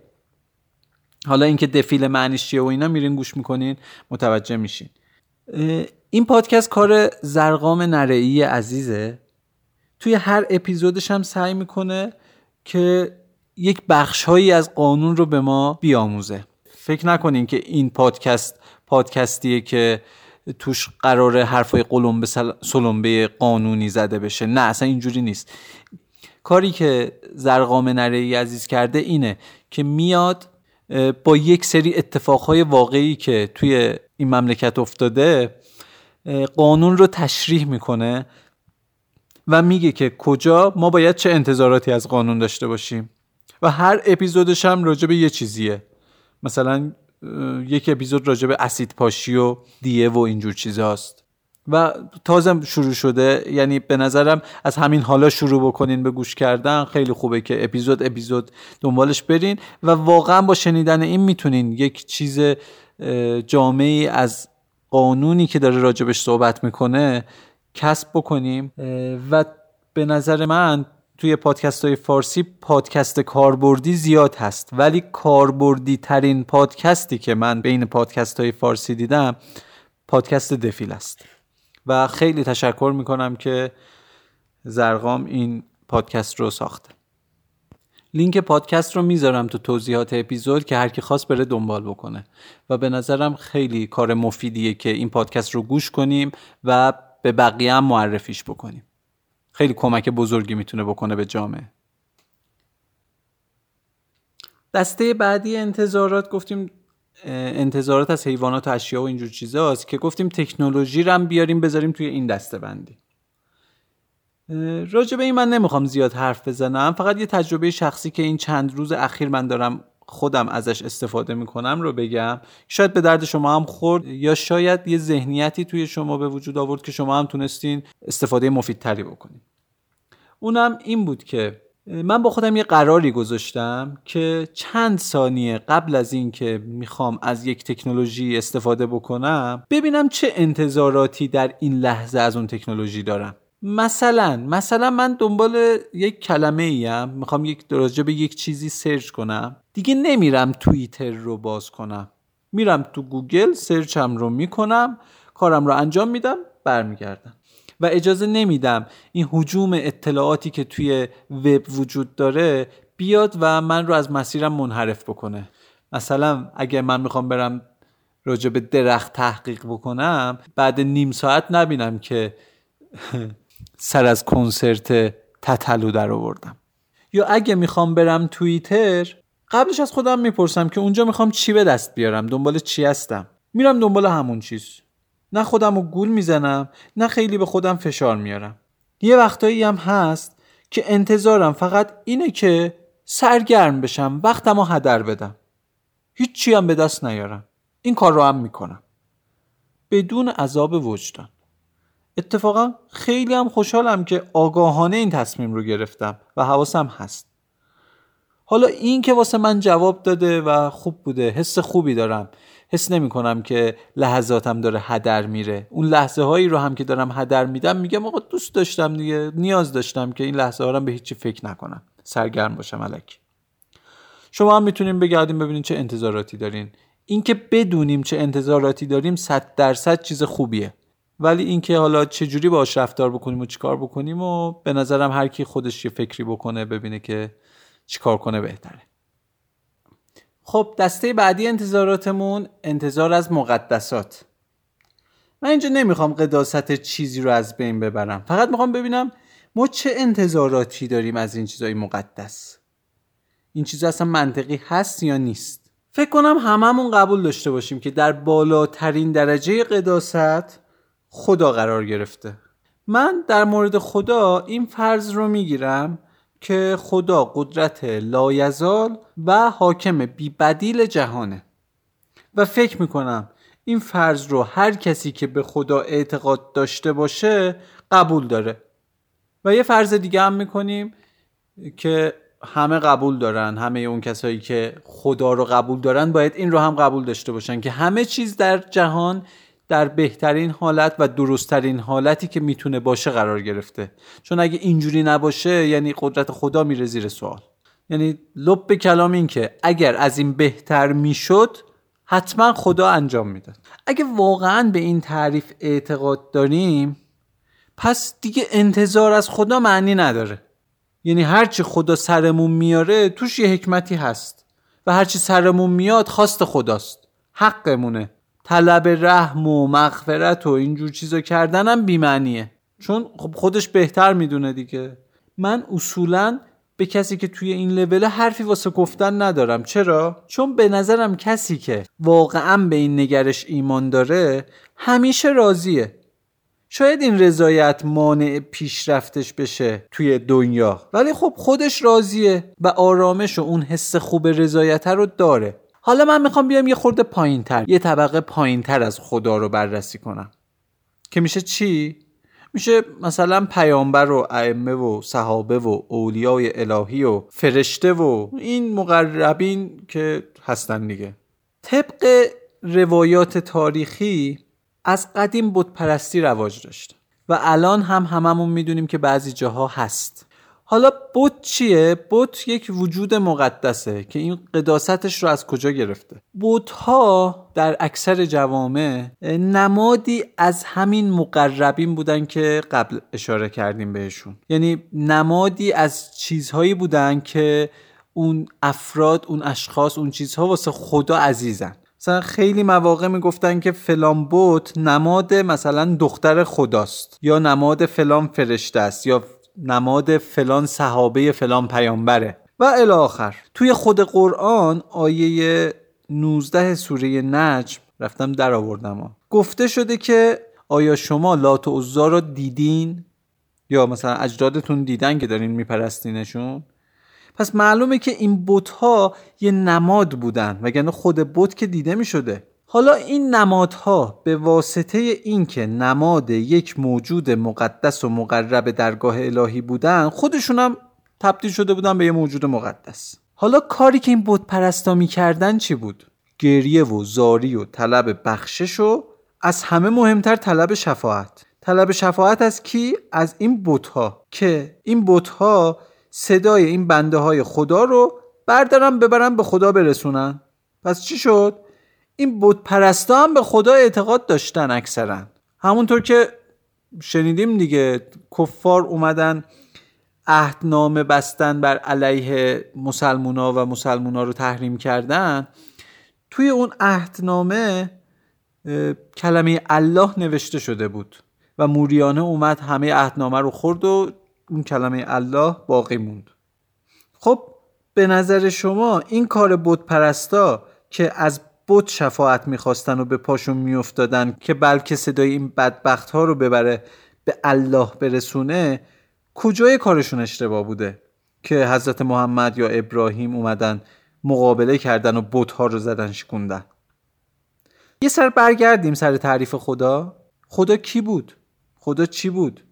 حالا اینکه دفیله معنیش چیه و اینا میرین گوش میکنین متوجه میشین. این پادکست کار زرغام نرعی عزیزه. توی هر اپیزودش هم سعی میکنه که یک بخشهایی از قانون رو به ما بیاموزه. فکر نکنین که این پادکست پادکستیه که توش قراره حرفای قلمبه سلمبه قانونی زده بشه، نه اصلا اینجوری نیست. کاری که زرغام نرعی عزیز کرده اینه که میاد با یک سری اتفاقهای واقعی که توی این مملکت افتاده قانون رو تشریح میکنه و میگه که کجا ما باید چه انتظاراتی از قانون داشته باشیم و هر اپیزودش هم راجع به یه چیزیه. مثلا یک اپیزود راجع به اسید پاشی و دیه و اینجور چیزاست و تازه شروع شده، یعنی به نظرم از همین حالا شروع بکنین به گوش کردن. خیلی خوبه که اپیزود دنبالش برین و واقعا با شنیدن این میتونین یک چیز جامعی از قانونی که داره راجبش صحبت میکنه کسب بکنیم. و به نظر من توی پادکست های فارسی پادکست کاربردی زیاد هست، ولی کاربردی ترین پادکستی که من بین پادکست های فارسی دیدم پادکست دفیل است و خیلی تشکر میکنم که زرغام این پادکست رو ساخته. لینک پادکست رو میذارم تو توضیحات اپیزود که هر کی خواست بره دنبال بکنه و به نظرم خیلی کار مفیدیه که این پادکست رو گوش کنیم و به بقیه هم معرفیش بکنیم. خیلی کمک بزرگی میتونه بکنه به جامعه. دسته بعدی انتظارات، گفتیم انتظارات از حیوانات و اشیا و اینجور چیزا هست که گفتیم تکنولوژی رو هم بیاریم بذاریم توی این دسته بندی. راجع به این من نمیخوام زیاد حرف بزنم، فقط یه تجربه شخصی که این چند روز اخیر من دارم خودم ازش استفاده میکنم رو بگم. شاید به درد شما هم خورد یا شاید یه ذهنیتی توی شما به وجود آورد که شما هم تونستین استفاده مفیدتری بکنید. اونم این بود که من با خودم یه قراری گذاشتم که چند ثانیه قبل از این که میخوام از یک تکنولوژی استفاده بکنم ببینم چه انتظاراتی در این لحظه از اون تکنولوژی دارم. مثلا من دنبال یک کلمه ایم، میخوام یک راجع به یک چیزی سرچ کنم، دیگه نمیرم توییتر رو باز کنم، میرم تو گوگل سرچم رو میکنم، کارم رو انجام میدم، برمیگردم و اجازه نمیدم این هجوم اطلاعاتی که توی وب وجود داره بیاد و من رو از مسیرم منحرف بکنه. مثلا اگه من میخوام برم راجع به درخت تحقیق بکنم، بعد نیم ساعت نبینم که سر از کنسرت تتلو در آوردم. یا اگه میخوام برم توییتر، قبلش از خودم میپرسم که اونجا میخوام چی به دست بیارم، دنبال چی هستم، میرم دنبال همون چیز، نه خودم رو گول میزنم نه خیلی به خودم فشار میارم. یه وقتایی هم هست که انتظارم فقط اینه که سرگرم بشم، وقتم رو هدر بدم، هیچ چی هم به دست نیارم. این کار رو هم میکنم بدون عذاب وجدان. اتفاقا خیلی هم خوشحالم که آگاهانه این تصمیم رو گرفتم و حواسم هست. حالا این که واسه من جواب داده و خوب بوده، حس خوبی دارم، حس نمی کنم که لحظاتم داره هدر میره. اون لحظه هایی رو هم که دارم هدر میدم میگم آقا دوست داشتم دیگه، نیاز داشتم که این لحظه ها رو به هیچی فکر نکنم، سرگرم باشم الکی. شما هم میتونیم بگردیم ببینیم چه انتظاراتی دارین. اینکه بدونیم چه انتظاراتی داریم 100% چیز خوبیه، ولی اینکه حالا چه جوری باهاش رفتار بکنیم و چیکار بکنیم و به نظرم هر کی خودش یه فکری بکنه ببینه که چیکار کنه بهتره. خب دسته بعدی انتظاراتمون، انتظار از مقدسات. من اینجا نمیخوام قداست چیزی رو از بین ببرم، فقط میخوام ببینم ما چه انتظاراتی داریم از این چیزای مقدس. این چیزا اصلا منطقی هست یا نیست؟ فکر کنم هممون قبول داشته باشیم که در بالاترین درجه قداست خدا قرار گرفته. من در مورد خدا این فرض رو میگیرم که خدا قدرت لایزال و حاکم بی‌بدیل جهانه و فکر میکنم این فرض رو هر کسی که به خدا اعتقاد داشته باشه قبول داره. و یه فرض دیگه هم میکنیم که همه قبول دارن، همه اون کسایی که خدا رو قبول دارن باید این رو هم قبول داشته باشن که همه چیز در جهان در بهترین حالت و درستترین حالتی که میتونه باشه قرار گرفته، چون اگه اینجوری نباشه یعنی قدرت خدا میره زیر سوال. یعنی لب به کلام این که اگر از این بهتر میشد حتما خدا انجام میداد. اگه واقعا به این تعریف اعتقاد داریم پس دیگه انتظار از خدا معنی نداره. یعنی هرچی خدا سرمون میاره توش یه حکمتی هست و هرچی سرمون میاد خواست خداست، حقمونه. طلب رحم و مغفرت و اینجور چیزا کردنم بی‌معنیه، چون خب خودش بهتر میدونه دیگه. من اصولاً به کسی که توی این لول حرفی واسه گفتن ندارم. چرا؟ چون به نظرم کسی که واقعاً به این نگرش ایمان داره همیشه راضیه. شاید این رضایت مانع پیشرفتش بشه توی دنیا، ولی خب خودش راضیه و آرامش و اون حس خوب رضایت رو داره. حالا من میخوام بیام یه خورده پایین‌تر، یه طبقه پایین‌تر از خدا رو بررسی کنم که میشه چی؟ میشه مثلا پیامبر و ائمه و صحابه و اولیای الهی و فرشته و این مقربین که هستن دیگه. طبق روایات تاریخی از قدیم بت پرستی رواج داشت و الان هم هممون میدونیم که بعضی جاها هست. حالا بت چیه؟ بت یک وجود مقدسه که این قداستش رو از کجا گرفته؟ بت‌ها در اکثر جوامع نمادی از همین مقربین بودن که قبل اشاره کردیم بهشون. یعنی نمادی از چیزهایی بودن که اون افراد، اون اشخاص، اون چیزها واسه خدا عزیزن. مثلا خیلی مواقع میگفتن که فلان بت نماد مثلا دختر خداست یا نماد فلان فرشته است یا نماد فلان صحابه فلان پیامبره و الی آخر. توی خود قرآن آیه 19 سوره نجم رفتم در آوردم، گفته شده که آیا شما لات و عزی را دیدین یا مثلا اجدادتون دیدن که دارین میپرستینشون؟ پس معلومه که این بت‌ها یه نماد بودن، وگرنه خود بت که دیده میشده. حالا این نمادها به واسطه اینکه نماد یک موجود مقدس و مقرب درگاه الهی بودن خودشون هم تبدیل شده بودن به یه موجود مقدس. حالا کاری که این بت پرستا می‌کردن چی بود؟ گریه و زاری و طلب بخشش و از همه مهمتر طلب شفاعت. طلب شفاعت از کی؟ از این بت‌ها که این بت‌ها صدای این بنده های خدا رو بردارن ببرن به خدا برسونن. پس چی شد؟ این بت پرستا هم به خدا اعتقاد داشتن اکثرا. همونطور که شنیدیم دیگه کفار اومدن عهدنامه بستن بر علیه مسلمونا و مسلمونا رو تحریم کردن. توی اون عهدنامه کلمه الله نوشته شده بود و موریانه اومد همه عهدنامه رو خورد و اون کلمه الله باقی موند. خب به نظر شما این کار بت پرستا که از بت شفاعت میخواستن و به پاشون میافتادن که بلکه صدای این بدبخت ها رو ببره به الله برسونه، کجای کارشون اشتباه بوده که حضرت محمد یا ابراهیم اومدن مقابله کردن و بت ها رو زدن شکوندن؟ یه سر برگردیم سر تعریف خدا. خدا کی بود؟ خدا چی بود؟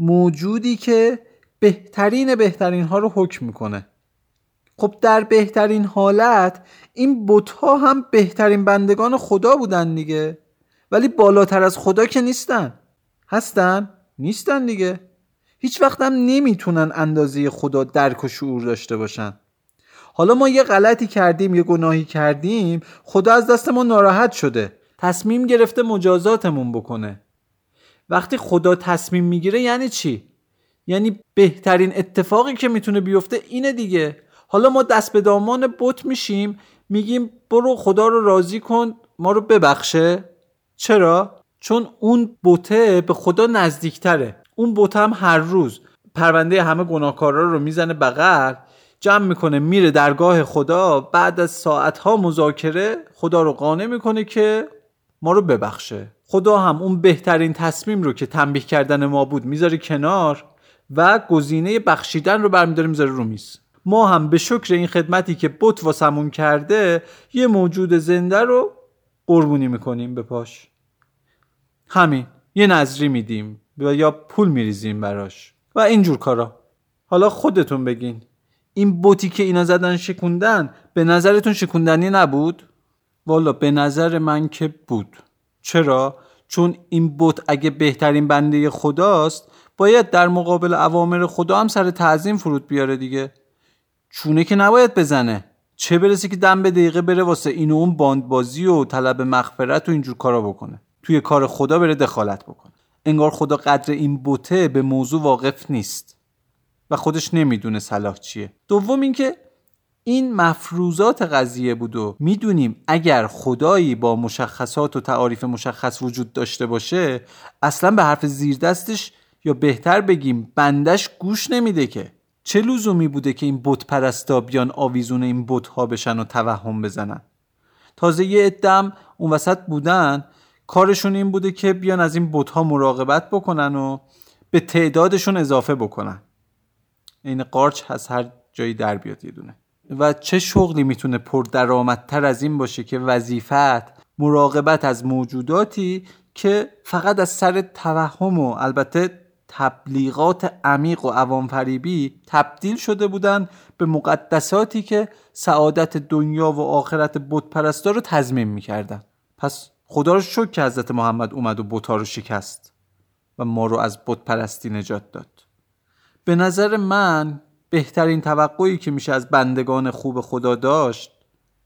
موجودی که بهترین ها رو حکم میکنه. خب در بهترین حالت این بت‌ها هم بهترین بندگان خدا بودن دیگه، ولی بالاتر از خدا که نیستن. هستن؟ نیستن دیگه. هیچ وقت هم نمیتونن اندازه خدا درک و شعور داشته باشن. حالا ما یه غلطی کردیم، یه گناهی کردیم، خدا از دست ما ناراحت شده، تصمیم گرفته مجازاتمون بکنه. وقتی خدا تصمیم میگیره یعنی چی؟ یعنی بهترین اتفاقی که میتونه بیفته اینه دیگه. حالا ما دست به دامان بت میشیم، میگیم برو خدا رو راضی کن ما رو ببخشه. چرا؟ چون اون بته به خدا نزدیکتره. اون بت هم هر روز پرونده همه گناهکارا رو میزنه بغل، جمع میکنه، میره درگاه خدا، بعد از ساعتها مذاکره خدا رو قانع میکنه که ما رو ببخشه. خدا هم اون بهترین تصمیم رو که تنبیه کردن ما بود میذاره کنار و گزینه بخشیدن رو برمیداره میذاره رو میز. ما هم به شکر این خدمتی که بت واسمون کرده یه موجود زنده رو قربونی میکنیم به پاش. همین، یه نذری میدیم و یا پول میریزیم براش و اینجور کارا. حالا خودتون بگین این بتی که اینا زدن شکوندن به نظرتون شکوندنی نبود؟ والا به نظر من که بود. چرا؟ چون این بت اگه بهترین بنده خداست باید در مقابل اوامر خدا هم سر تعظیم فرود بیاره دیگه. چونه که نباید بزنه، چه برسه که دم به دقیقه بره واسه این و اون باندبازی و طلب مغفرت و اینجور کارا بکنه، توی کار خدا بره دخالت بکنه. انگار خدا قدر این بته به موضوع واقف نیست و خودش نمیدونه صلاح چیه. دوم اینکه این مفروضات قضیه بود و میدونیم اگر خدایی با مشخصات و تعاریف مشخص وجود داشته باشه اصلا به حرف زیردستش یا بهتر بگیم بندش گوش نمیده که. چه لزومی بوده که این بت پرستا بیان آویزون این بت ها بشن و توهم بزنن؟ تازه یه عده‌ام اون وسط بودن کارشون این بوده که بیان از این بت ها مراقبت بکنن و به تعدادشون اضافه بکنن. این قارچ از هر جایی در بیاد یه دونه. و چه شغلی میتونه پردرآمدتر از این باشه که وظیفت مراقبت از موجوداتی که فقط از سر توهم و البته تبلیغات عمیق و عوام‌فریبی تبدیل شده بودن به مقدساتی که سعادت دنیا و آخرت بت‌پرستا رو تضمین میکردن. پس خدا رو شکر که حضرت محمد اومد و بت‌ها رو شکست و ما رو از بت‌پرستی نجات داد. به نظر من بهترین توقعی که میشه از بندگان خوب خدا داشت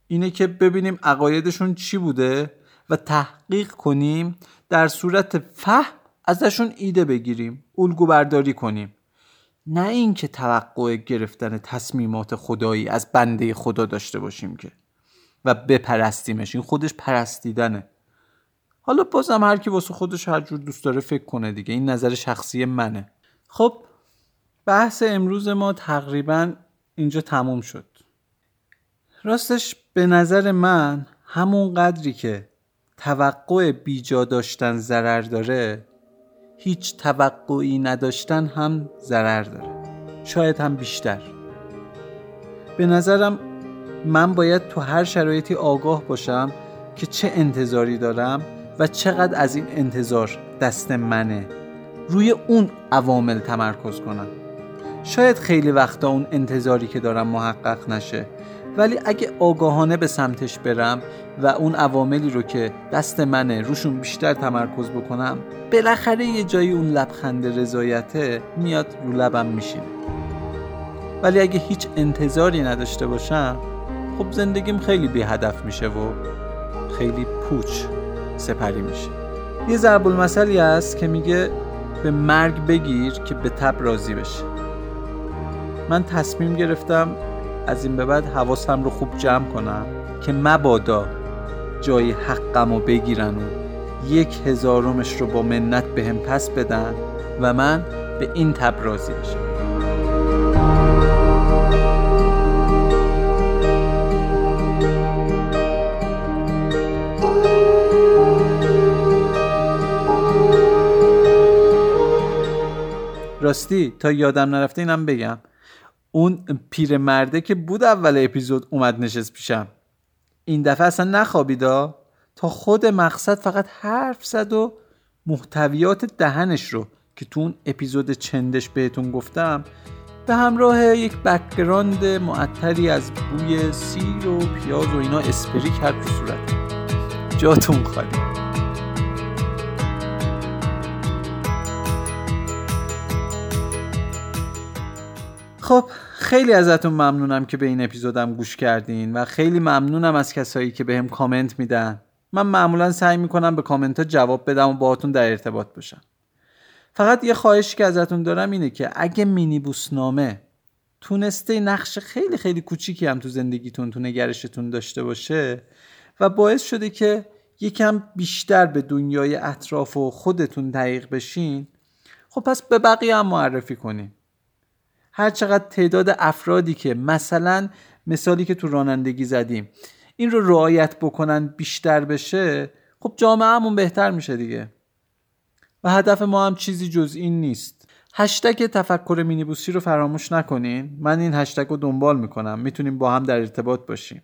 اینه که ببینیم عقایدشون چی بوده و تحقیق کنیم، در صورت فهم ازشون ایده بگیریم، الگو برداری کنیم، نه این که توقع گرفتن تصمیمات خدایی از بنده خدا داشته باشیم که و بپرستیمش. این خودش پرستیدنه. حالا بازم هر کی واسه خودش هر جور دوست داره فکر کنه دیگه، این نظر شخصی منه. خب بحث امروز ما تقریبا اینجا تموم شد. راستش به نظر من همون قدری که توقع بیجا داشتن ضرر داره، هیچ توقعی نداشتن هم ضرر داره، شاید هم بیشتر. به نظرم من باید تو هر شرایطی آگاه باشم که چه انتظاری دارم و چقدر از این انتظار دست منه، روی اون عوامل تمرکز کنم. شاید خیلی وقتا اون انتظاری که دارم محقق نشه، ولی اگه آگاهانه به سمتش برم و اون عواملی رو که دست منه روشون بیشتر تمرکز بکنم، بالاخره یه جایی اون لبخند رضایته میاد رو لبم میشینه. ولی اگه هیچ انتظاری نداشته باشم، خب زندگیم خیلی بی هدف میشه و خیلی پوچ سپری میشه. یه ضرب المثلی هست که میگه به مرگ بگیر که به تب راضی بشه. من تصمیم گرفتم از این به بعد حواسم رو خوب جمع کنم که مبادا جای حقم رو بگیرن و 1/1000 رو با منت بهم پس بدن و من به این تب راضی بشم. راستی تا یادم نرفته اینم بگم، اون پیر مرده که بود اول اپیزود اومد نشست پیشم، این دفعه اصلا نخوابیدا تا خود مقصد فقط حرف زد و محتویات دهنش رو که تو اون اپیزود چندش بهتون گفتم به همراه یک بک‌گراند معطری از بوی سیر و پیاز و اینا اسپری کرد رو صورت. جاتون خالی. خب خیلی ازتون ممنونم که به این اپیزودم گوش کردین و خیلی ممنونم از کسایی که بهم کامنت میدن. من معمولا سعی میکنم به کامنت‌ها جواب بدم و باهاتون در ارتباط باشم. فقط یه خواهشی که ازتون دارم اینه که اگه مینی بوسنامه تونسته نقش خیلی خیلی کوچیکی هم تو زندگیتون تو نگرشتون داشته باشه و باعث شده که یکم بیشتر به دنیای اطراف و خودتون دقیق بشین، خب پس به بقیه هم معرفی کنین. هر چقدر تعداد افرادی که مثلا مثالی که تو رانندگی زدیم این رو رعایت بکنن بیشتر بشه، خب جامعه‌مون بهتر میشه دیگه. و هدف ما هم چیزی جز این نیست. هشتگ تفکر مینی بوسی رو فراموش نکنین. من این هشتگ رو دنبال میکنم. میتونیم با هم در ارتباط باشیم.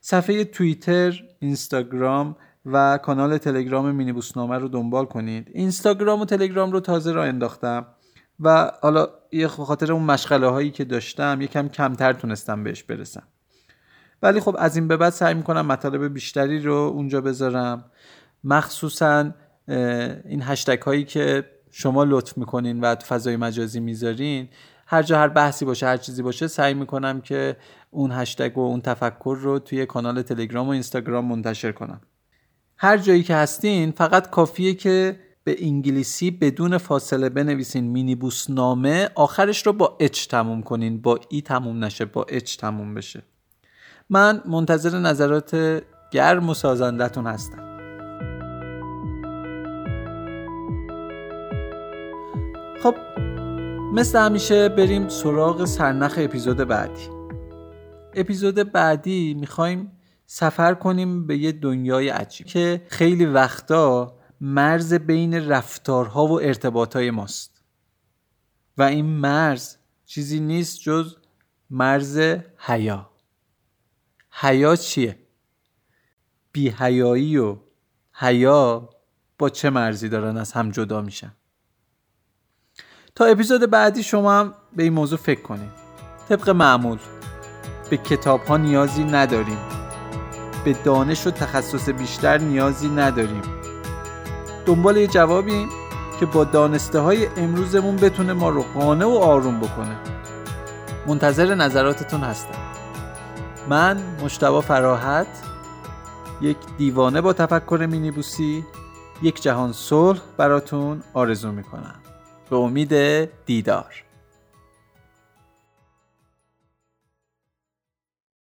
صفحه توییتر، اینستاگرام و کانال تلگرام مینی بوسنامه رو دنبال کنید. اینستاگرام و تلگرام رو تازه راه انداختم و حالا یه خاطر اون مشغله هایی که داشتم یکم کمتر تونستم بهش برسم، ولی خب از این به بعد سعی میکنم مطالب بیشتری رو اونجا بذارم، مخصوصا این هشتگ هایی که شما لطف میکنین و تو فضای مجازی میذارین. هر جا هر بحثی باشه، هر چیزی باشه، سعی میکنم که اون هشتگ و اون تفکر رو توی کانال تلگرام و اینستاگرام منتشر کنم. هر جایی که هستین فقط کافیه که به انگلیسی بدون فاصله بنویسین مینی بوسنامه، آخرش رو با اچ تموم کنین، با ای تموم نشه، با اچ تموم بشه. من منتظر نظرات گرم و سازندتون هستم. خب مثل همیشه بریم سراغ سرنخ اپیزود بعدی. اپیزود بعدی میخوایم سفر کنیم به یه دنیای عجیب که خیلی وقتا مرز بین رفتارها و ارتباطهای ماست و این مرز چیزی نیست جز مرز حیا. حیا چیه؟ بی حیایی و حیا با چه مرزی دارن از هم جدا میشن؟ تا اپیزود بعدی شما هم به این موضوع فکر کنید. طبق معمول به کتاب‌ها نیازی نداریم، به دانش و تخصص بیشتر نیازی نداریم. دنبال یه جوابیم که با دانسته‌های امروزمون بتونه ما رو قانع و آروم بکنه. منتظر نظراتتون هستم. من مجتبی فراحت، یک دیوانه با تفکر مینی بوسی، یک جهان صلح براتون آرزو میکنم. به امید دیدار.